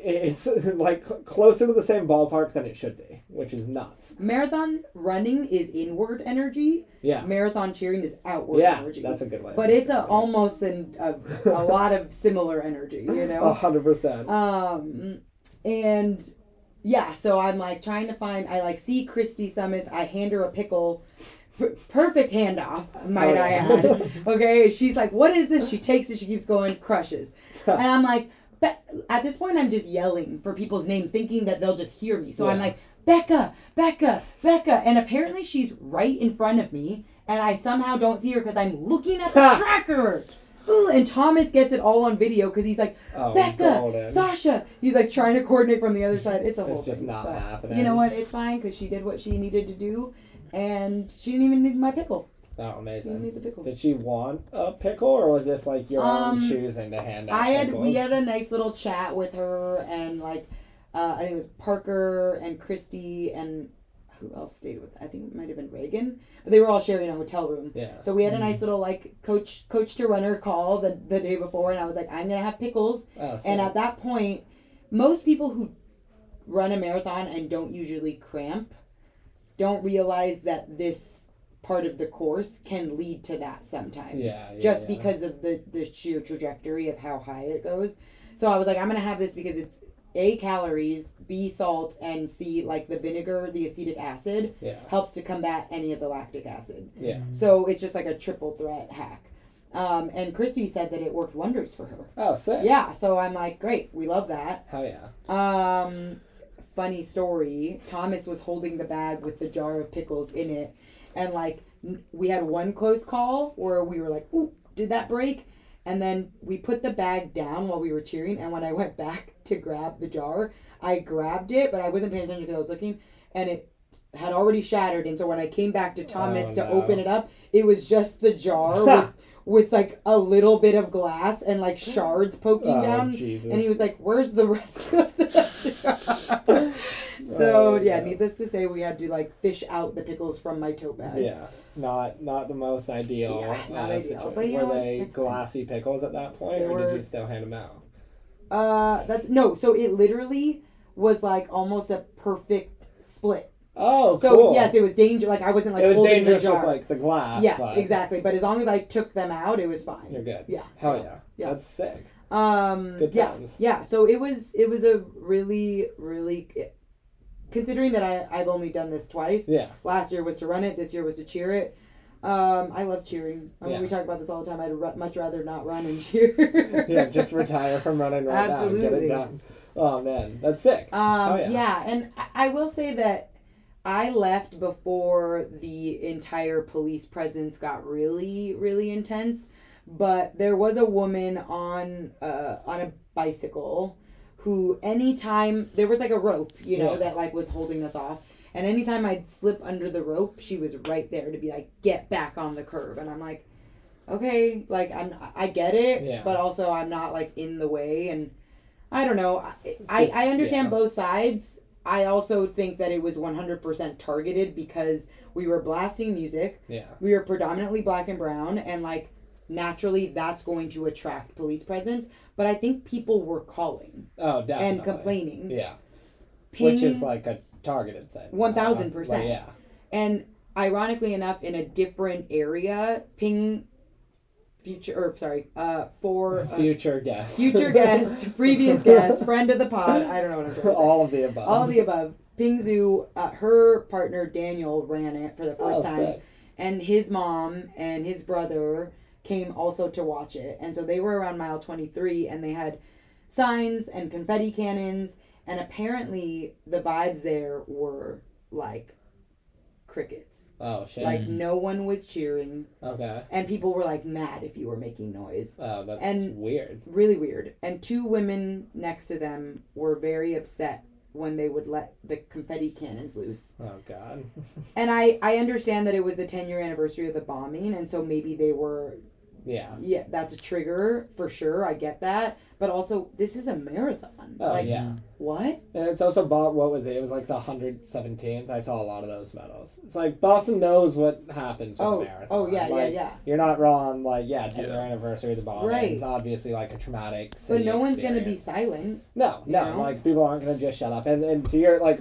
it's, like, cl- closer to the same ballpark than it should be, which is nuts. Marathon running is inward energy. Yeah. Marathon cheering is outward yeah, energy. Yeah, that's a good way. But it's a, almost an, a, a lot of similar energy, you know? one hundred percent. Um, and, yeah, so I'm, like, trying to find... I, like, see Christy Summis. I hand her a pickle. P- perfect handoff, might oh, I yeah. add. Okay? She's like, what is this? She takes it. She keeps going. Crushes. And I'm like... But at this point, I'm just yelling for people's name, thinking that they'll just hear me. So yeah. I'm like, Becca, Becca, Becca. And apparently she's right in front of me, and I somehow don't see her because I'm looking at the tracker. Ooh, and Thomas gets it all on video because he's like, oh, Becca, golden. Sasha. He's like trying to coordinate from the other side. It's a whole thing. It's just not but happening. You know what? It's fine because she did what she needed to do, and she didn't even need my pickle. Oh, amazing. She Did she want a pickle, or was this, like, your um, own choosing to hand out I had, pickles? We had a nice little chat with her, and, like, uh, I think it was Parker and Christy and who else stayed with I think it might have been Reagan. But they were all sharing a hotel room. Yeah. So we had a nice little, like, coach coach to runner call the, the day before, and I was like, I'm going to have pickles. Oh, and at that point, most people who run a marathon and don't usually cramp don't realize that this... part of the course can lead to that sometimes yeah, yeah, just yeah. because of the, the sheer trajectory of how high it goes. So I was like, I'm going to have this because it's A, calories, B, salt, and C, like the vinegar, the acetic acid yeah. helps to combat any of the lactic acid. Yeah. So it's just like a triple threat hack. Um, and Christy said that it worked wonders for her. Oh, sick. Yeah. So I'm like, great. We love that. Hell yeah. Um, funny story. Thomas was holding the bag with the jar of pickles in it. And, like, we had one close call where we were like, ooh, did that break? And then we put the bag down while we were cheering. And when I went back to grab the jar, I grabbed it, but I wasn't paying attention because I was looking. And it had already shattered. And so when I came back to Thomas oh, to no. open it up, it was just the jar with, with, like, a little bit of glass and, like, shards poking oh, down. Jesus. And he was like, where's the rest of the jar? So, uh, yeah, yeah, needless to say, we had to, like, fish out the pickles from my tote bag. Yeah, not not the most ideal. Yeah, not uh, ideal. Situation. But, you were know they what? glassy fine. pickles at that point, there or were... did you still hand them out? Uh, that's no, so it literally was, like, almost a perfect split. Oh, so, cool. So, yes, it was dangerous. Like, I wasn't, like, was holding the jar. It was dangerous with, like, the glass. Yes, but... exactly. But as long as I took them out, it was fine. You're good. Yeah. Hell yeah. yeah. That's sick. Um, good times. Yeah, yeah. So, it was, it was a really, really... It, Considering that I, I've only done this twice. Yeah. Last year was to run it. This year was to cheer it. Um, I love cheering. I mean, yeah. we talk about this all the time. I'd r- much rather not run and cheer. yeah, just retire from running right Absolutely. now and get it done. Oh, man. That's sick. Um, oh, yeah. yeah, and I, I will say that I left before the entire police presence got really, really intense. But there was a woman on uh, on a bicycle who anytime, there was like a rope, you know, yeah. that like was holding us off. And anytime I'd slip under the rope, she was right there to be like, get back on the curb. And I'm like, okay, like I'm, I get it, yeah. but also I'm not like in the way. And I don't know. I, just, I, I understand yeah. both sides. I also think that it was one hundred percent targeted because we were blasting music. Yeah. We were predominantly black and brown. And like, naturally, that's going to attract police presence. But I think people were calling. Oh, definitely. And complaining. Yeah. Ping, which is like a targeted thing. one thousand percent. Well, yeah. And ironically enough, in a different area, ping future, or sorry, uh, for... Uh, future guest. Future guest, previous guest, friend of the pod. I don't know what I'm trying to say. All of the above. All of the above. Pingzu, uh, her partner Daniel ran it for the first oh, time. Sick. And his mom and his brother came also to watch it. And so they were around mile twenty-three, and they had signs and confetti cannons. And apparently the vibes there were like... crickets. Oh shit! Like no one was cheering. Okay. And people were like mad if you were making noise. Oh, that's and weird. Really weird. And two women next to them were very upset when they would let the confetti cannons loose. Oh god. And I I understand that it was the ten year anniversary of the bombing, and so maybe they were. Yeah. Yeah, that's a trigger for sure. I get that, but also this is a marathon. Oh like, yeah. What? And it's also bought. What was it? It was like the one hundred seventeenth. I saw a lot of those medals. It's like Boston knows what happens with oh, a marathon. Oh yeah, like, yeah, yeah. You're not wrong. Like yeah, ten year yeah. anniversary of the bombing. Right. It's obviously like a traumatic. But no one's experience. Gonna be silent. No, no. Know? Like people aren't gonna just shut up. And and to your like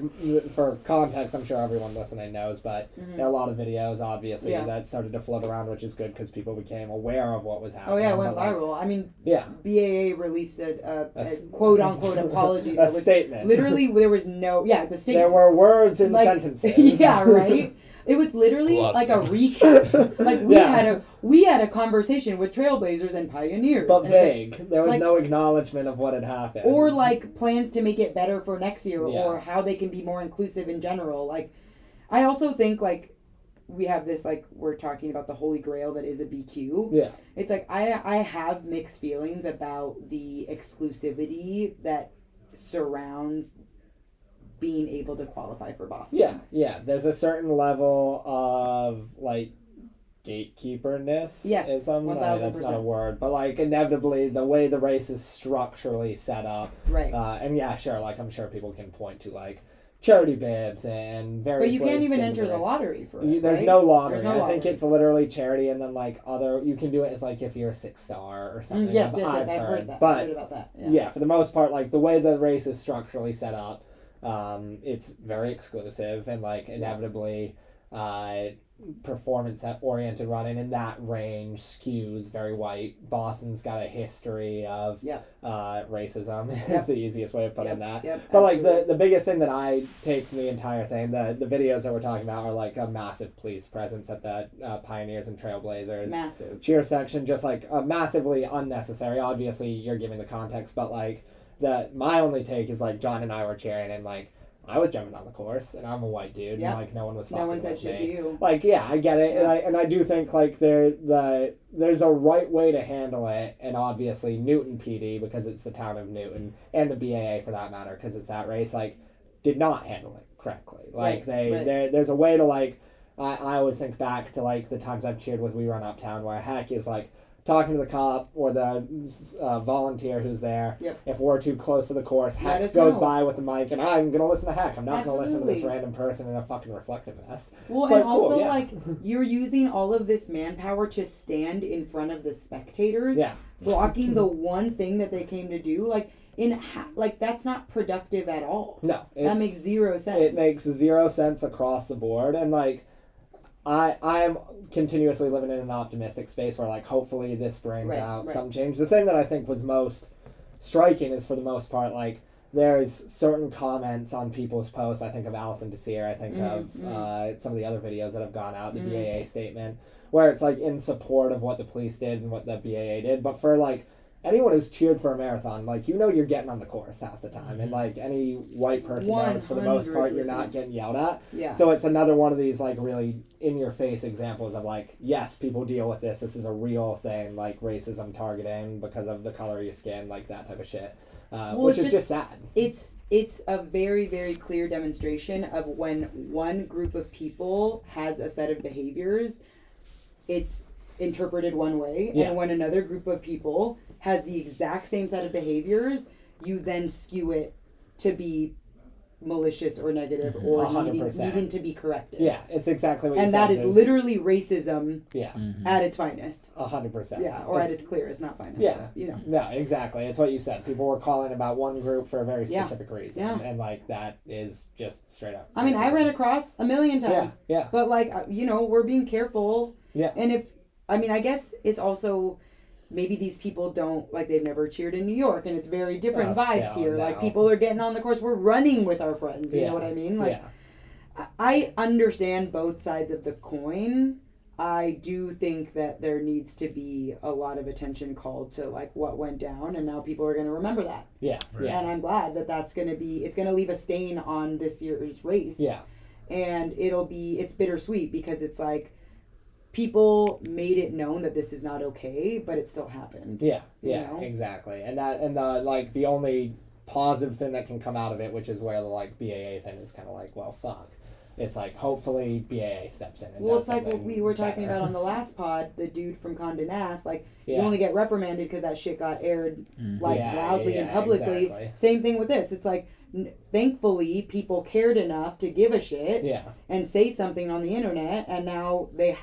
for context, I'm sure everyone listening knows, but mm-hmm. there are a lot of videos obviously yeah. that started to float around, which is good because people became aware of what was happening. Oh yeah, it went but, viral. Like, I mean, yeah. B A A released a, a, a, a quote unquote apology. That was statement. Literally, there was no... Yeah, it's a statement. There were words and like, sentences. Yeah, right? It was literally Love like them. A recap. Like, we yeah. had a we had a conversation with trailblazers and pioneers. But and vague. Like, there was like, no acknowledgement of what had happened. Or, like, plans to make it better for next year yeah. or how they can be more inclusive in general. Like, I also think, like, we have this, like, we're talking about the holy grail that is a B Q. Yeah. It's like, I I have mixed feelings about the exclusivity that surrounds being able to qualify for Boston. Yeah, yeah. There's a certain level of like gatekeeperness. Yes, is some, one thousand percent. I mean, that's not a word, but like inevitably the way the race is structurally set up. Right. Uh, and yeah, sure. Like I'm sure people can point to like charity bibs and various. But you can't even enter the lottery for it. You, there's, right? no lottery. there's no lottery. I think it's literally charity, and then like other. You can do it as like if you're a six star or something. Mm, yes, I've, yes, I've, yes. Heard, I've heard that. But I've heard about that. Yeah. yeah, for the most part, like the way the race is structurally set up, um, it's very exclusive and like inevitably, uh, performance oriented running in that range skews very white. Boston's got a history of yep. uh racism is yep. the easiest way of putting yep. that yep. but Absolutely. Like the the biggest thing that I take from the entire thing, the the videos that we're talking about are like a massive police presence at the uh, Pioneers and Trailblazers massive cheer section, just like uh, massively unnecessary. Obviously you're giving the context, but like the my only take is like John and I were cheering and like I was jumping on the course, and I'm a white dude, yep. and, like, no one was fucking No one said shit to you. Like, yeah, I get it, yeah. and, I, and I do think, like, there the there's a right way to handle it, and obviously Newton P D, because it's the town of Newton, and the B A A, for that matter, because it's that race, like, did not handle it correctly. Like, right. they, right. they there's a way to, like, I, I always think back to, like, the times I've cheered with We Run Uptown, where heck is, like, talking to the cop or the uh, volunteer who's there. Yep. If we're too close to the course, Heck goes know. by with the mic, and I'm going to listen to Heck. I'm not going to listen to this random person in a fucking reflective vest. Well, it's and like, also, cool, yeah. like, you're using all of this manpower to stand in front of the spectators, yeah. blocking the one thing that they came to do. Like, in ha- like that's not productive at all. No. That makes zero sense. It makes zero sense across the board, and, like, I I'm continuously living in an optimistic space where, like, hopefully this brings right, out right. some change. The thing that I think was most striking is, for the most part, like, there's certain comments on people's posts. I think of Allison Desir. I think mm-hmm. of mm-hmm. Uh, some of the other videos that have gone out, the mm-hmm. B A A statement, where it's, like, in support of what the police did and what the B A A did. But for, like, anyone who's cheered for a marathon, like, you know you're getting on the course half the time. And, like, any white person knows, for the most part, you're not getting yelled at. Yeah. So it's another one of these, like, really in-your-face examples of, like, yes, people deal with this. This is a real thing, like, racism, targeting because of the color of your skin, like, that type of shit, uh, well, which is just, just sad. It's, it's a very, very clear demonstration of when one group of people has a set of behaviors, it's interpreted one way, yeah. and when another group of people has the exact same set of behaviors, you then skew it to be malicious or negative or needing, needing to be corrected. Yeah, it's exactly what and you said. And that is There's... literally racism yeah. mm-hmm. at its finest. A hundred percent. Yeah, or it's... at its clearest, not finest. Yeah. You know. No, exactly. It's what you said. People were calling about one group for a very specific yeah. reason. Yeah. And, like, that is just straight up. I mean, I ran across a million times. Yeah, yeah. But, like, you know, we're being careful. Yeah. And if, I mean, I guess it's also... maybe these people don't, like, they've never cheered in New York, and it's very different uh, vibes here. Now. Like, people are getting on the course. We're running with our friends. You yeah. know what I mean? Like, yeah. I understand both sides of the coin. I do think that there needs to be a lot of attention called to, like, what went down, and now people are going to remember that. Yeah. Right. And I'm glad that that's going to be, it's going to leave a stain on this year's race. Yeah. And it'll be, it's bittersweet because it's like, people made it known that this is not okay, but it still happened. Yeah, yeah, you know? Exactly. And that, and the, like, the only positive thing that can come out of it, which is where the, like, B A A thing is kind of like, well, fuck. It's like, hopefully B A A steps in. And well, it's like what we were talking better. about on the last pod, the dude from Condé Nast, like, yeah. you only get reprimanded because that shit got aired, mm. like, yeah, loudly yeah, and publicly. Exactly. Same thing with this. It's like, n- thankfully, people cared enough to give a shit yeah. and say something on the internet, and now they...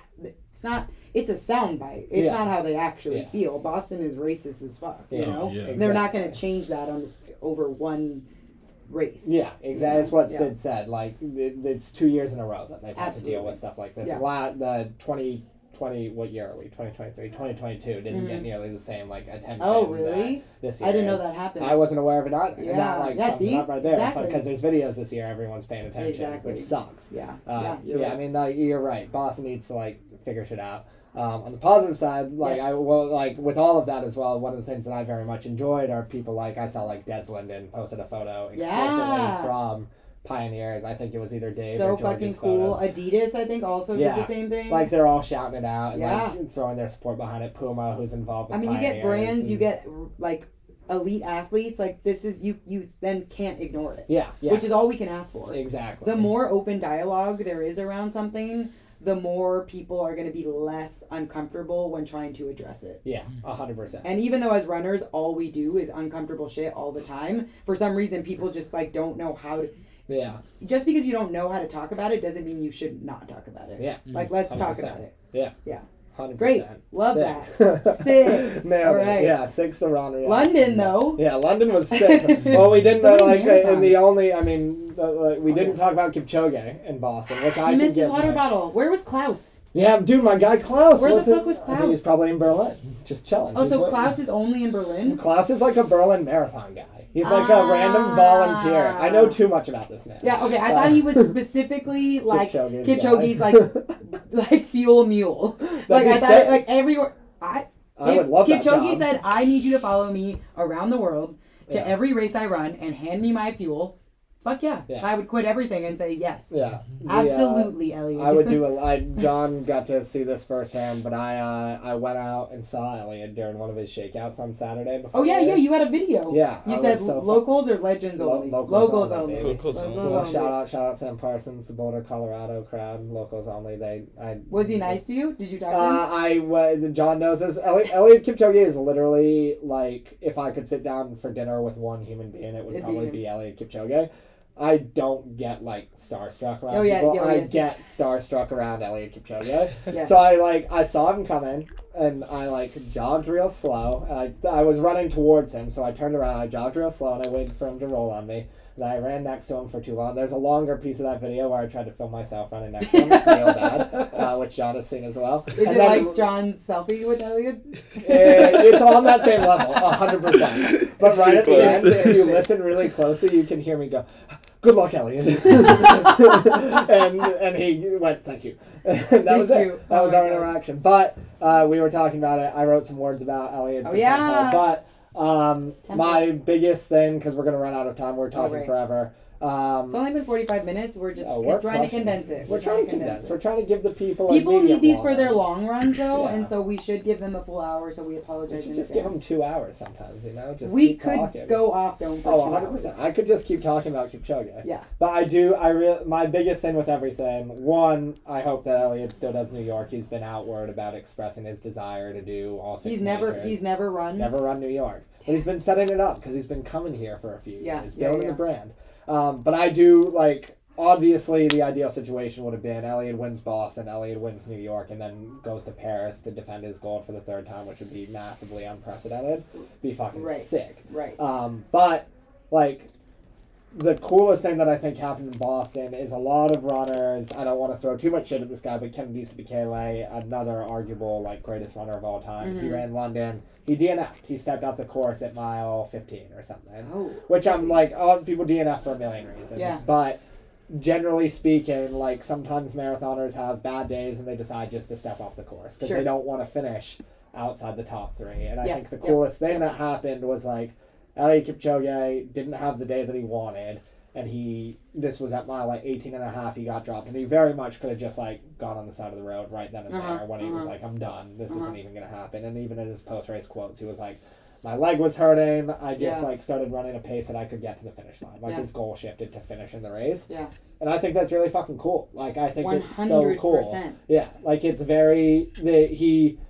It's not... It's a soundbite. It's yeah. not how they actually yeah. feel. Boston is racist as fuck, yeah. you know? Yeah, exactly. They're not going to change that on over one... race. Yeah, exactly. That's what yeah. Sid said. Like, it, it's two years in a row that they've had Absolutely. to deal with stuff like this. Yeah. La- the twenty twenty, what year are we? twenty twenty-three, twenty twenty-two didn't mm-hmm. get nearly the same, like, attention. Oh, really? This year. I didn't know that happened. I wasn't aware of it either. Yeah, and that, like, yeah, see? Up right there. Because exactly. like, there's videos this year, everyone's paying attention, exactly. which sucks. Yeah. Uh, yeah, yeah right. I mean, no, you're right. Boston needs to, like, figure shit out. Um, on the positive side, like yes. I well, like with all of that as well, one of the things that I very much enjoyed are people like I saw like Des Linden posted a photo exclusively yeah. from Pioneers. I think it was either Dave so or George's photos. So fucking cool. Adidas, I think, also yeah. did the same thing. Like they're all shouting it out and yeah. like throwing their support behind it. Puma, who's involved with I mean, Pioneers, you get brands, and... you get like elite athletes. Like this is you. You then can't ignore it. Yeah, yeah. Which is all we can ask for. Exactly. The more open dialogue there is around something, the more people are going to be less uncomfortable when trying to address it. Yeah, one hundred percent. And even though as runners, all we do is uncomfortable shit all the time, for some reason, people just, like, don't know how to... Yeah. Just because you don't know how to talk about it doesn't mean you should not talk about it. Yeah. Like, let's one hundred percent. Talk about it. Yeah. Yeah. one hundred percent. Great. Love sick. That. Sick. Nailed right. it. Yeah, sixth the round. Yeah. London, though. Yeah, London was sick. Well, we didn't so know, like, uh, in the only, I mean, uh, like, we oh, didn't yes. talk about Kipchoge in Boston, which I did missed his water my... bottle. Where was Klaus? Yeah, dude, my guy Klaus. Where was the fuck was Klaus? I think he's probably in Berlin, just chilling. Oh, he's so waiting. Klaus is only in Berlin? Klaus is like a Berlin marathon guy. He's like ah. a random volunteer. I know too much about this man. Yeah, okay. I uh, thought he was specifically like Kipchoge's, Kipchoge's like like fuel mule. That'd like I thought it, like everywhere. I, I would love Kipchoge that job. Said, "I need you to follow me around the world to yeah. every race I run and hand me my fuel." Fuck yeah. yeah. I would quit everything and say yes. Yeah. Absolutely, the, uh, Elliot. I would do a I, John got to see this firsthand, but I uh, I went out and saw Elliot during one of his shakeouts on Saturday before. Oh yeah, yeah, you had a video. Yeah. You I said so locals fun. Or legends Lo- only? Locals, locals only. only. Locals only. Locals only. Shout out shout out Sam Parsons, the Boulder, Colorado crowd, locals only. They I Was he nice to you? Did you talk to him? Uh, I w- John knows this. Elliot, Elliot Kipchoge is literally like if I could sit down for dinner with one human being, it would It'd probably be, be Elliot Kipchoge. I don't get, like, starstruck around oh, yeah, people. Yeah, I yes, get yes. starstruck around Elliot Kipchoge. yes. So I, like, I saw him coming, and I, like, jogged real slow. I, I was running towards him, so I turned around, I jogged real slow, and I waited for him to roll on me. And I ran next to him for too long. There's a longer piece of that video where I tried to film myself running next to him. It's real bad, uh, which John has seen as well. Is and it then, like John's selfie with Elliot? It, it's on that same level, one hundred percent. But right at the end, if you listen really closely, you can hear me go... Good luck, Elliot. and and he went, thank you. that thank was it. You. That oh was our God. interaction. But uh, we were talking about it. I wrote some words about Elliot. Oh, yeah. But um, my biggest thing, because we're going to run out of time. We're talking oh, right. forever. Um, it's only been forty-five minutes. We're just oh, we're trying to condense it. We're, we're trying, trying to condense. condense. We're trying to give the people. People need these long. for their long runs, though, yeah. and so we should give them a full hour. So we apologize. We in just advance. give them two hours sometimes, you know. Just we keep could talking. go off dome for oh, one hundred percent. I could just keep talking about Kipchoge. Yeah, but I do. I re- my biggest thing with everything. One, I hope that Elliot still does New York. He's been outward about expressing his desire to do all six. He's never. Majors. He's never run. Never run New York, but he's been setting it up because he's been coming here for a few yeah. years, building yeah, yeah. the brand. Um, but I do, like, obviously the ideal situation would have been Elliot wins Boston, Elliot wins New York, and then goes to Paris to defend his gold for the third time, which would be massively unprecedented. Be fucking right. sick. Right. Um, but, like, the coolest thing that I think happened in Boston is a lot of runners, I don't want to throw too much shit at this guy, but Kevin Bisekele, another arguable, like, greatest runner of all time. Mm-hmm. He ran London. He D N F'd. He stepped off the course at mile fifteen or something. Oh. Which I'm like, oh, people D N F for a million reasons. Yeah. But generally speaking, like, sometimes marathoners have bad days and they decide just to step off the course because sure. they don't want to finish outside the top three. And I yeah. think the coolest yeah. thing yeah. that happened was, like, Eliud Kipchoge didn't have the day that he wanted, and he, this was at mile, like, eighteen and a half, he got dropped, and he very much could have just, like, gone on the side of the road right then and uh-huh, there when uh-huh. he was like, I'm done, this uh-huh. isn't even going to happen. And even in his post-race quotes, he was like, my leg was hurting, I just, yeah. like, started running a pace that I could get to the finish line. Like, yeah. his goal shifted to finishing the race. Yeah. And I think that's really fucking cool. Like, I think one hundred percent. It's so cool. Yeah, like, it's very, the, he...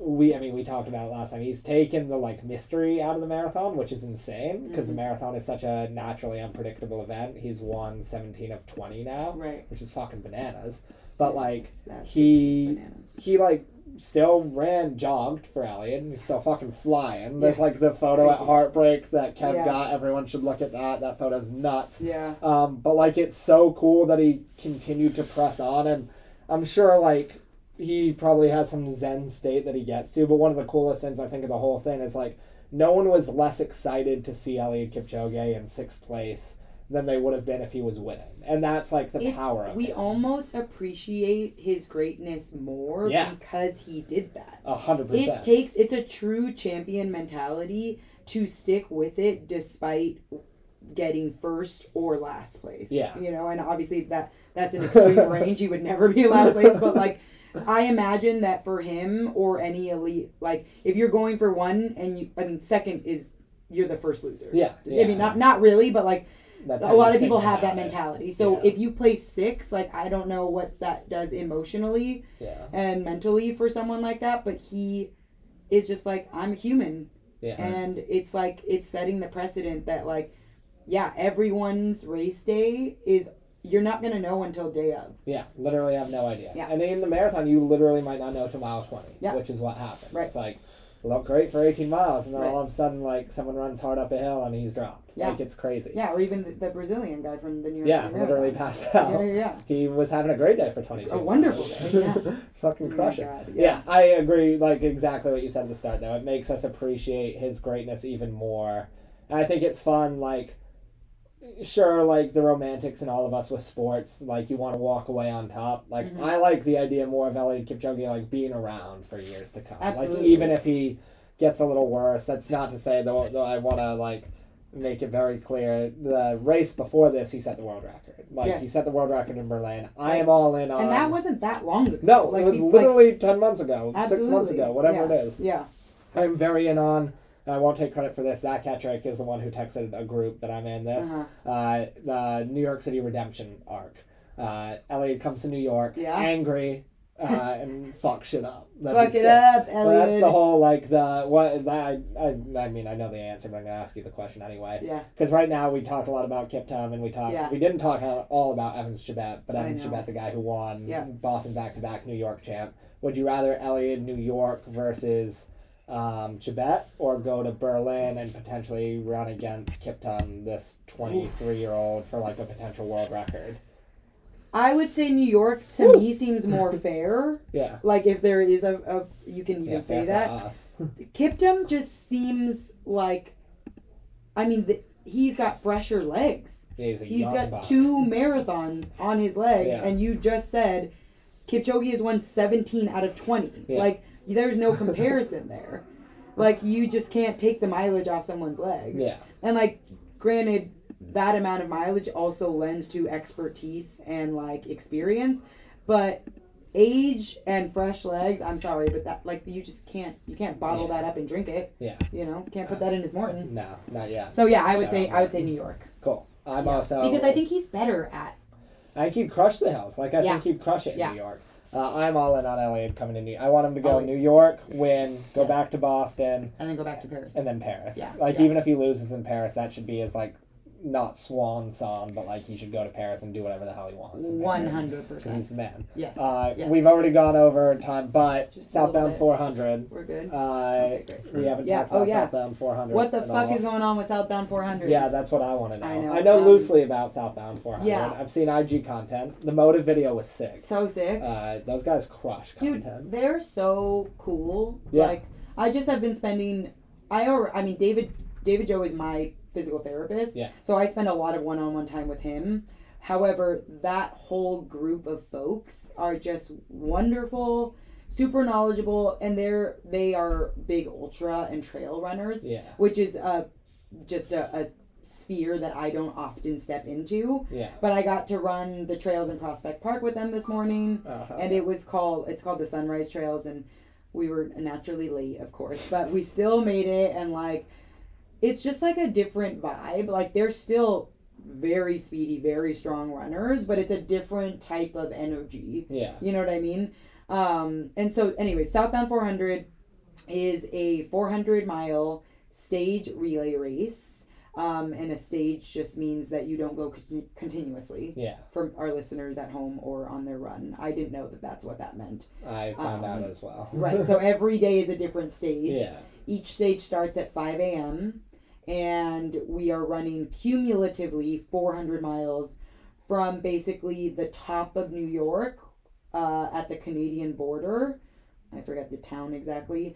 We, I mean, we talked about it last time. He's taken the, like, mystery out of the marathon, which is insane, because mm-hmm. the marathon is such a naturally unpredictable event. He's won seventeen of twenty now, right? Which is fucking bananas. But, like, he, he, like, still ran, jogged for Elliot, and he's still fucking flying. There's, yeah. like, the photo at Heartbreak that Kev yeah. got. Everyone should look at that. That photo's nuts. Yeah. Um, but, like, it's so cool that he continued to press on, and I'm sure, like... he probably has some zen state that he gets to, but one of the coolest things I think of the whole thing is, like, no one was less excited to see Eliud Kipchoge in sixth place than they would have been if he was winning. And that's, like, the it's, power of it. We him. almost appreciate his greatness more yeah. because he did that. A hundred percent. It takes, it's a true champion mentality to stick with it despite getting first or last place. Yeah. You know, and obviously that that's an extreme range. He would never be last place, but, like, I imagine that for him or any elite, like, if you're going for one and you, I mean, second is, you're the first loser. Yeah. yeah. I mean, not, not really, but, like, that's a lot of people have that mentality. It. So yeah. if you place six, like, I don't know what that does emotionally yeah. and mentally for someone like that, but he is just like, I'm a human. Yeah. And it's like, it's setting the precedent that, like, yeah, everyone's race day is you're not going to know until day of. Yeah, literally have no idea. Yeah. And in the marathon, you literally might not know until mile twenty, yeah. which is what happened. Right. It's like, look great for eighteen miles, and then right. all of a sudden, like, someone runs hard up a hill, and he's dropped. Yeah. Like, it's crazy. Yeah, or even the, the Brazilian guy from the New York yeah, City marathon. Literally passed out. Yeah, yeah, yeah. He was having a great day for twenty-two. A wonderful day, yeah. Fucking crushing. Oh yeah. yeah, I agree, like, exactly what you said at the start, though. It makes us appreciate his greatness even more. And I think it's fun, like, sure, like, the romantics and all of us with sports, like, you want to walk away on top. Like, mm-hmm. I like the idea more of Eliud Kipchoge, like, being around for years to come. Absolutely. Like, even if he gets a little worse, that's not to say, though, though I want to, like, make it very clear, the race before this, he set the world record. Like, yes. he set the world record in Berlin. I am all in on... And that wasn't that long ago. No, like, it was literally like, ten months ago, absolutely. six months ago, whatever yeah. it is. Yeah. I'm very in on... And I won't take credit for this. Zach Hetrick is the one who texted a group that I'm in this. Uh-huh. Uh, the New York City Redemption arc. Uh, Eliud comes to New York, yeah. angry, uh, and fucks shit up. That'd Fuck it sick. up, Eliud. Well, that's the whole, like, the... what I, I, I mean, I know the answer, but I'm going to ask you the question anyway. Yeah. Because right now we talked a lot about Kip Thom, and we talked... Yeah. We didn't talk all about Evans Chabet, but Evans Chabet, the guy who won yeah. Boston back-to-back New York champ. Would you rather Eliud New York versus... Um, Chabet, or go to Berlin and potentially run against Kipton, this twenty-three-year-old, for, like, a potential world record? I would say New York, to Woo! me, seems more fair. yeah. Like, if there is a... a you can even yeah, say that. Kipton just seems like... I mean, the, he's got fresher legs. Yeah, he's a he's got box. two marathons on his legs, yeah. and you just said Kipchoge has won seventeen out of twenty. Yeah. Like... There's no comparison there. Like, you just can't take the mileage off someone's legs. Yeah. And, like, granted, that amount of mileage also lends to expertise and, like, experience. But age and fresh legs, I'm sorry, but that, like, you just can't, you can't bottle yeah. that up and drink it. Yeah. You know, can't put that in his Morton. No, not yet. So, yeah, I would Shout say, I would say New York. Cool. I'm yeah. also... Because I think he's better at... I keep crush the hills. Like, I yeah. think he'd crush it in yeah. New York. Uh, I'm all in on Eliud coming to New York. I want him to go Always. New York, win, go yes. back to Boston. And then go back to Paris. And then Paris. Yeah. Like, yeah. even if he loses in Paris, that should be his, like, not swan song, but like he should go to Paris and do whatever the hell he wants. One hundred percent. He's the man. Yes. Uh, yes. We've already gone over time, but just Southbound four hundred. We're good. Uh, okay, great. We haven't yeah. talked about oh, yeah. Southbound four hundred. What the fuck all. is going on with Southbound four hundred? Yeah, that's what I want to know. I know, I know um, loosely about Southbound four hundred. Yeah. I've seen I G content. The motive video was sick. So sick. Uh, those guys crush content. Dude, they're so cool. Yeah. Like I just have been spending. I I mean David David Joe is my physical therapist. Yeah. So I spend a lot of one-on-one time with him. However, that whole group of folks are just wonderful, super knowledgeable, and they're they are big ultra and trail runners, yeah. which is uh just a, a sphere that I don't often step into. Yeah. But I got to run the trails in Prospect Park with them this morning, uh-huh. and it was called it's called the Sunrise Trails, and we were naturally late, of course, but we still made it, and like it's just like a different vibe. Like they're still very speedy, very strong runners, but it's a different type of energy. Yeah. You know what I mean? Um, and so anyway, Southbound four hundred is a four hundred mile stage relay race. Um, and a stage just means that you don't go continu- continuously. Yeah. For our listeners at home or on their run. I didn't know that that's what that meant. I found um, out as well. Right. So every day is a different stage. Yeah. Each stage starts at five a.m. and we are running cumulatively four hundred miles from basically the top of New York uh, at the Canadian border. I forget the town exactly.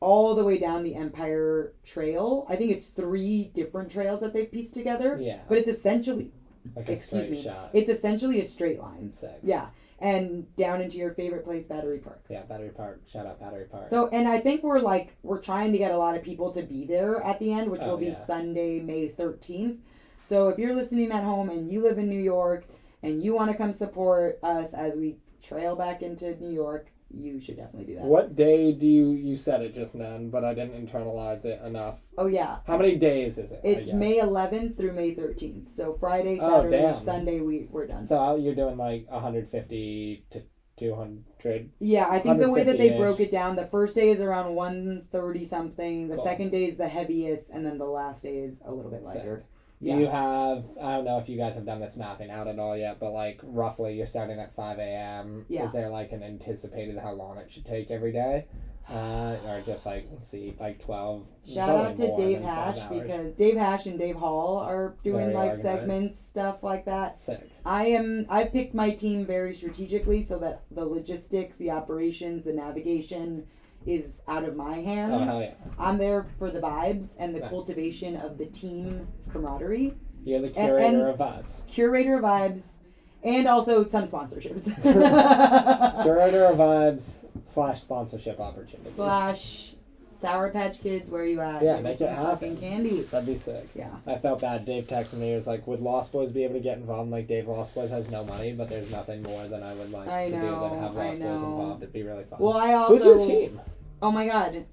All the way down the Empire Trail. I think it's three different trails that they've pieced together. Yeah. But it's essentially... Like excuse a me. Shot. It's essentially a straight line. Sick. Yeah. And down into your favorite place, Battery Park. Yeah, Battery Park. Shout out Battery Park. So, and I think we're like, we're trying to get a lot of people to be there at the end, which oh, will be yeah. Sunday, May thirteenth. So if you're listening at home and you live in New York and you want to come support us as we trail back into New York, you should definitely do that. What day do you, you said it just then, but I didn't internalize it enough. Oh, yeah. How many days is it? It's May eleventh through May thirteenth. So Friday, Saturday, oh, Sunday, we, we're done. So you're doing like one fifty to two hundred. Yeah, I think the way that they broke it down, the first day is around one thirty something. The cool. second day is the heaviest, and then the last day is a little bit lighter. So. Do yeah. you have, I don't know if you guys have done this mapping out at all yet, but like roughly you're starting at five a.m. Yeah. Is there like an anticipated how long it should take every day? Uh, or just like, let's see, like twelve. Shout out to Dave Hash because Dave Hash and Dave Hall are doing very like organized segments, stuff like that. Sick. I am, I picked my team very strategically so that the logistics, the operations, the navigation is out of my hands. Oh, hell yeah. I'm there for the vibes and the nice. cultivation of the team camaraderie. You're the curator and, and of vibes. Curator of vibes, and also some sponsorships. Curator of vibes slash sponsorship opportunities. Slash Sour Patch Kids, where are you at? Yeah, make it happen. Candy. That'd be sick. Yeah. I felt bad. Dave texted me. He was like, would Lost Boys be able to get involved? I'm like, Dave, Lost Boys has no money, but there's nothing more than I would like I to know, do than have Lost Boys involved. It'd be really fun. Well, I also... Who's your team? Oh, my God.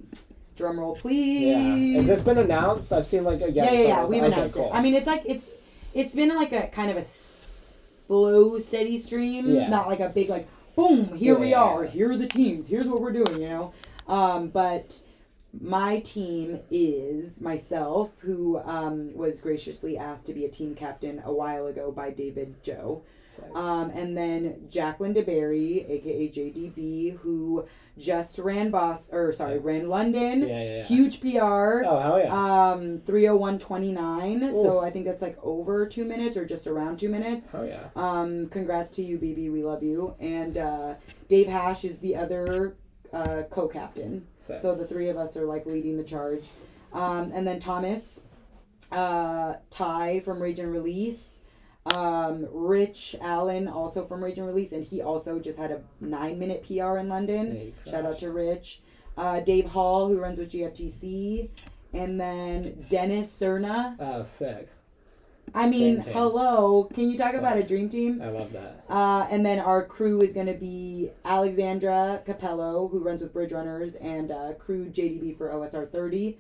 Drum roll, please. Yeah. Has this been announced? I've seen, like, a... Yeah, yeah, yeah. yeah. We've okay, announced cool. it. I mean, it's like... It's It's been, like, a kind of a slow, steady stream. Yeah. Not, like, a big, like, boom, here yeah. we are. Here are the teams. Here's what we're doing, you know? Um, but... My team is myself, who um, was graciously asked to be a team captain a while ago by David Joe. Um, and then Jacqueline DeBerry, a k a. J D B, who just ran Bos- or sorry, ran London. Yeah, yeah, yeah. Huge P R. Oh, hell yeah. Um, three oh one twenty-nine. Oof. So I think that's like over two minutes or just around two minutes. Oh, yeah. Um, congrats to you, B B. We love you. And uh, Dave Hash is the other... Uh, co-captain. So. so the three of us are like leading the charge. Um, and then Thomas, uh, Ty from Rage and Release, um, Rich Allen also from Rage and Release, and he also just had a nine minute P R in London. Shout out to Rich. Uh, Dave Hall, who runs with G F T C, and then Dennis Cerna. Oh, sick. I mean, hello, can you talk so, about a dream team? I love that. Uh, and then our crew is going to be Alexandra Capello, who runs with Bridge Runners, and uh, crew J D B for O S R thirty.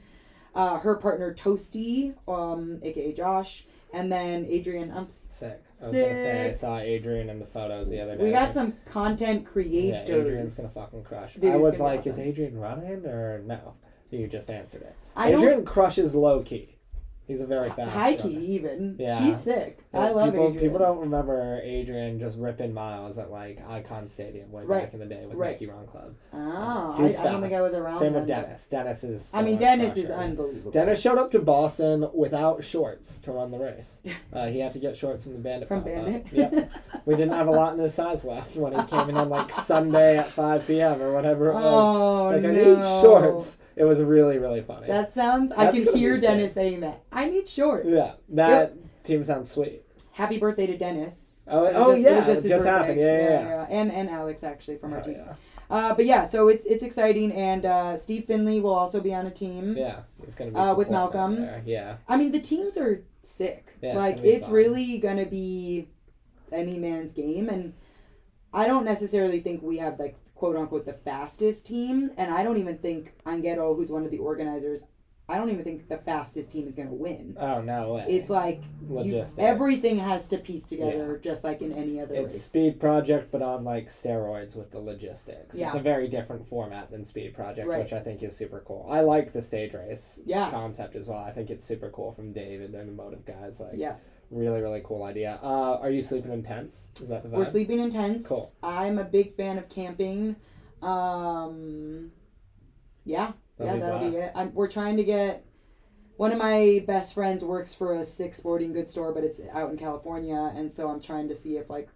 Uh, her partner, Toasty, um, a k a. Josh, and then Adrian Umps. Sick. I was going to say, I saw Adrian in the photos the other day. We got some content creators. Yeah, Adrian's going to fucking crush. Dude, I was like, awesome. Is Adrian running or no? You just answered it. I Adrian don't... crushes low-key. He's a very fast Heike, even. Yeah. He's sick. Like, I love people, Adrian. People don't remember Adrian just ripping miles at, like, Icon Stadium way right. back in the day with right. Nike Run Club. Oh, um, I, I don't think I was around Same then, with Dennis. But... Dennis is... I mean, Dennis crusher. is unbelievable. Dennis showed up to Boston without shorts to run the race. Uh, he had to get shorts from the Bandit. From Bandit? Yep. We didn't have a lot in his size left when he came in on, like, Sunday at five p.m. or whatever it was. Oh, Like, no. I need shorts. It was really, really funny. That sounds... That's I can hear Dennis sick. saying that. I need shorts. Yeah. That yep. team sounds sweet. Happy birthday to Dennis. Oh, it oh just, yeah. It just, it just happened. Yeah, yeah, yeah. yeah. And, and Alex, actually, from our oh, team. Yeah. Uh, but, yeah, so it's it's exciting. And uh, Steve Finley will also be on a team. Yeah. It's going to be uh, with Malcolm. There. Yeah. I mean, the teams are sick. Yeah, like, it's, gonna it's really going to be any man's game. And I don't necessarily think we have, like, quote-unquote, the fastest team. And I don't even think Angero, who's one of the organizers, I don't even think the fastest team is going to win. Oh, no way. It's like you, everything has to piece together yeah. just like in any other it's race. It's Speed Project, but on like steroids with the logistics. Yeah. It's a very different format than Speed Project, right. which I think is super cool. I like the stage race yeah. concept as well. I think it's super cool from David and the Motive guys. Like, yeah. Really, really cool idea. Uh, are you sleeping in tents? Is that the vibe? We're sleeping in tents. Cool. I'm a big fan of camping. Um, yeah. That'll yeah, be that'll blast. be it. I'm, we're trying to get... One of my best friends works for a sick sporting goods store, but it's out in California, and so I'm trying to see if, like,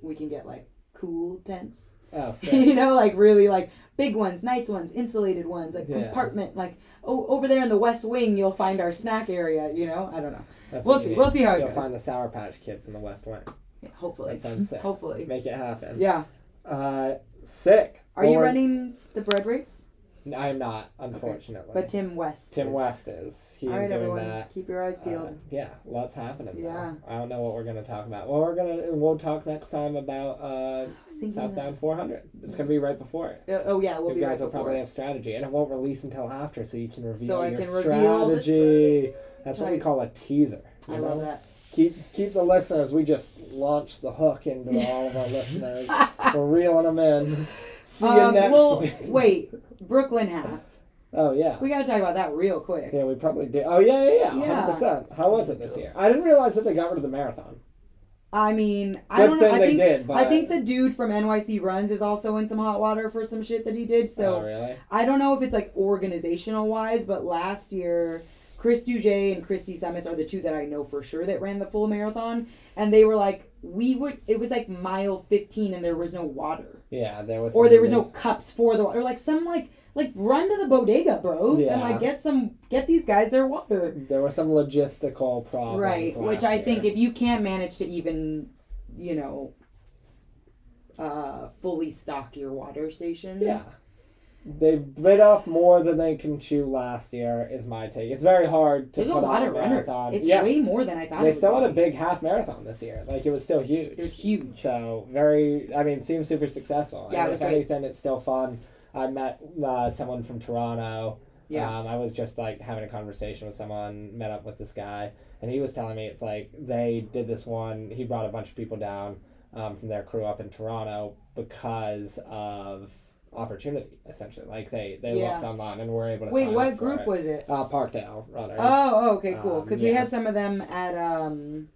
we can get, like, cool tents. Oh, sick. You know, like, really, like... Big ones, nice ones, insulated ones, like yeah. compartment, like oh, over there in the West Wing, you'll find our snack area. You know, I don't know. That's we'll see. Mean. We'll see how it you'll goes. You'll find the Sour Patch Kids in the West Wing. Yeah, hopefully. That sounds sick. Hopefully, make it happen. Yeah. Uh, sick. Are Born... you running the bread race? No, I'm not, unfortunately. Okay. But Tim West. Tim is. West is. He's All right, doing everyone. That. Keep your eyes peeled. Uh, yeah, lots happening. Yeah. Though. I don't know what we're gonna talk about. Well, we're gonna we'll talk next time about uh, Southbound four hundred. It's gonna be right before it. Uh, oh yeah, we'll you be. You guys right will before. probably have strategy, and it won't release until after, so you can reveal so your can strategy. Reveal That's what we call a teaser. I know? love that. Keep keep the listeners. We just launched the hook into all of our listeners. We're reeling them in. See you um, next well, week. Wait. Brooklyn half. Oh, yeah. We got to talk about that real quick. Yeah, we probably did. Oh, yeah, yeah, yeah, yeah. one hundred percent. How was it this year? I didn't realize that they got rid of the marathon. I mean, Good I don't know. I think, did, but... I think the dude from N Y C Runs is also in some hot water for some shit that he did. So oh, really? I don't know if it's, like, organizational-wise, but last year, Chris Duget and Christy Semes are the two that I know for sure that ran the full marathon. And they were like, we would, it was, like, mile fifteen and there was no water. Yeah, there was. Or there was no cups for the water. Or like some like like run to the bodega, bro, yeah. and like get some get these guys their water. There were some logistical problems, right? Which I year. think if you can't manage to even, you know, uh, fully stock your water stations, yeah, they bit off more than they can chew last year. Is my take. It's very hard to. There's put a lot on of a runners. Marathon. It's yeah. way more than I thought. They it was still had a big half marathon this year. Like it was still huge. It was huge. So very. I mean, it seems super successful. Yeah, and it was if great. anything, it's still fun. I met uh, someone from Toronto. Yeah. Um, I was just like having a conversation with someone. Met up with this guy, and he was telling me it's like they did this one. He brought a bunch of people down um, from their crew up in Toronto because of. Opportunity essentially, like they they yeah. looked online and were able to. Wait, sign what up for group it. was it? Uh, Parkdale Runners. Oh, okay, cool. Because um, yeah. we had some of them at um,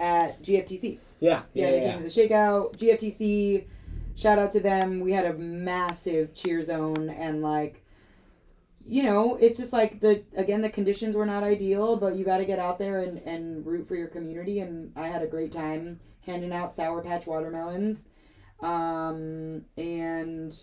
at G F T C. Yeah, yeah, yeah they yeah. came to the shakeout. G F T C, shout out to them. We had a massive cheer zone and like, you know, it's just like the again the conditions were not ideal, but you got to get out there and and root for your community. And I had a great time handing out Sour Patch watermelons. Um, and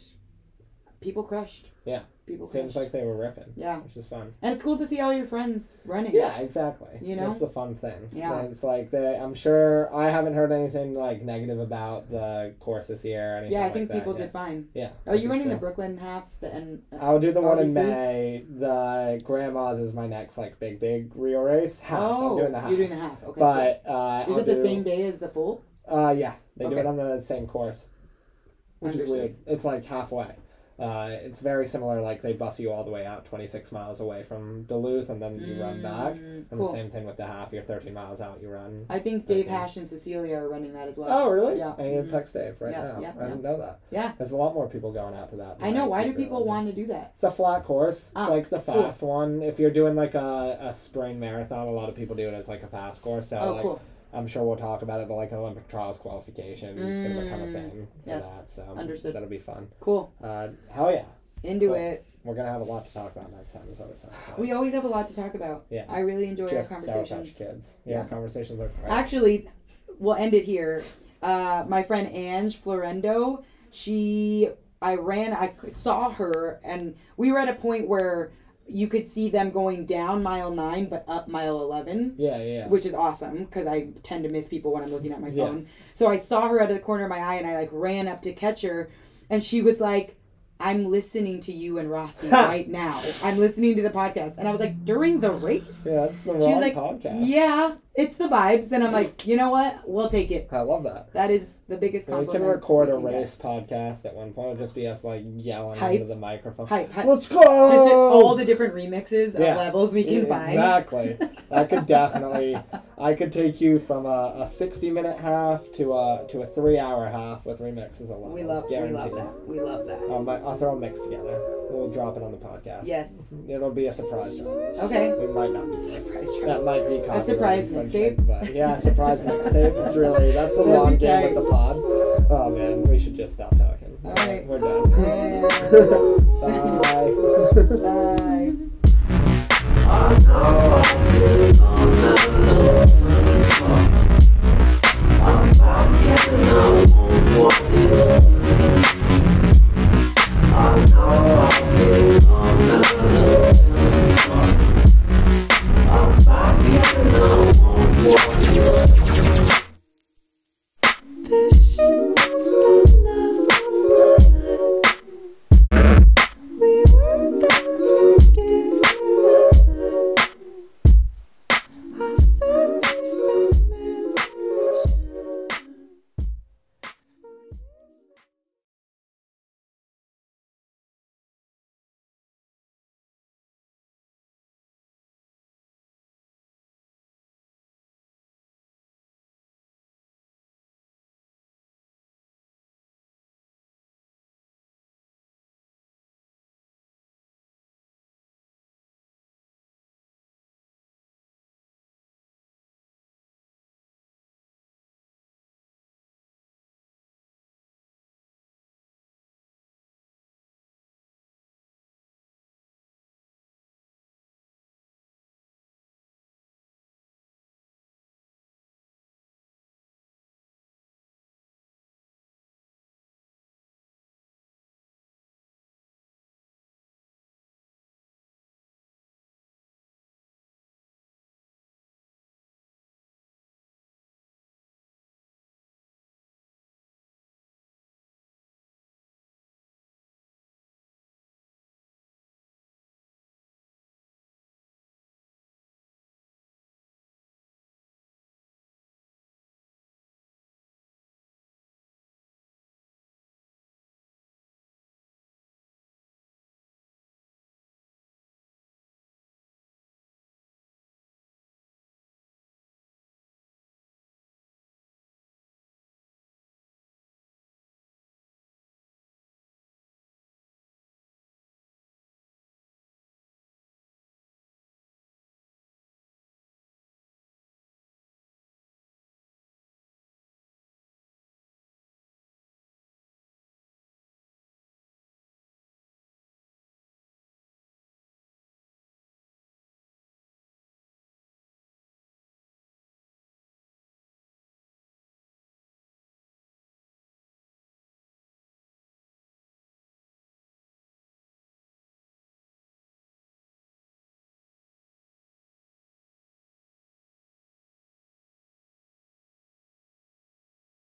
people crushed. Yeah. People crushed. Seems like they were ripping. Yeah. Which is fun. And it's cool to see all your friends running. Yeah, exactly. You know? That's the fun thing. Yeah. And it's like, they, I'm sure, I haven't heard anything, like, negative about the course this year or anything Yeah, I like think that. people yeah. did fine. Yeah. Are you running cool. the Brooklyn half? The N- I'll do the one in May. The Grandma's is my next, like, big, big Rio race. Half. Oh, I'm doing the half. You're doing the half. Okay. But, cool. uh, Is I'll it the do... same day as the full? Uh, yeah. They okay. do it on the same course, which Understood. is weird. It's like halfway. Uh, it's very similar, like they bus you all the way out twenty-six miles away from Duluth and then you mm, run back. And cool. The same thing with the half, you're thirteen miles out, you run. I think Dave Hash and Cecilia are running that as well. Oh, really? Yeah. I need to text Dave right yeah, now. Yeah, I yeah. didn't know that. Yeah. There's a lot more people going out to that. I know. I Why do people want to do that? It's a flat course. It's ah, like the fast cool. one. If you're doing like a, a spring marathon, a lot of people do it as like a fast course. So oh, like, cool. I'm sure we'll talk about it, but like Olympic trials qualification is mm, going to become a thing for yes, that. So understood. That'll be fun. Cool. Uh, hell yeah. Into but it. We're going to have a lot to talk about next time. Other time so. We always have a lot to talk about. Yeah. I really enjoy Just our conversations. Sour Patch Kids. Yeah, yeah. Conversations are great. Actually, we'll end it here. Uh, my friend Ange Florendo, she, I ran, I saw her, and we were at a point where you could see them going down mile nine, but up mile eleven. Yeah, yeah. Which is awesome, because I tend to miss people when I'm looking at my phone. Yes. So I saw her out of the corner of my eye, and I, like, ran up to catch her, and she was like, I'm listening to you and Rossi right now. I'm listening to the podcast. And I was like, during the race? Yeah, that's the wrong she was like, podcast. Yeah, it's the vibes. And I'm like, you know what? We'll take it. I love that. That is the biggest compliment. Yeah, we can record we can a race get. podcast at one point. It'll just be us like yelling hype. into the microphone. Hype, hype. Let's go! Just all the different remixes yeah. of levels we can yeah, exactly. find. Exactly. I could definitely... I could take you from a, a sixty-minute half to a to a three-hour half with remixes alone. We love, we love that. We love that. Um, I'll throw a mix together. We'll drop it on the podcast. Yes. It'll be a surprise. Okay. We might not do this. That might be a surprise mixtape. Yeah, surprise mixtape. It's really that's the long game with the pod. Oh man, we should just stop talking. All right, we're done. Bye. Bye. I know.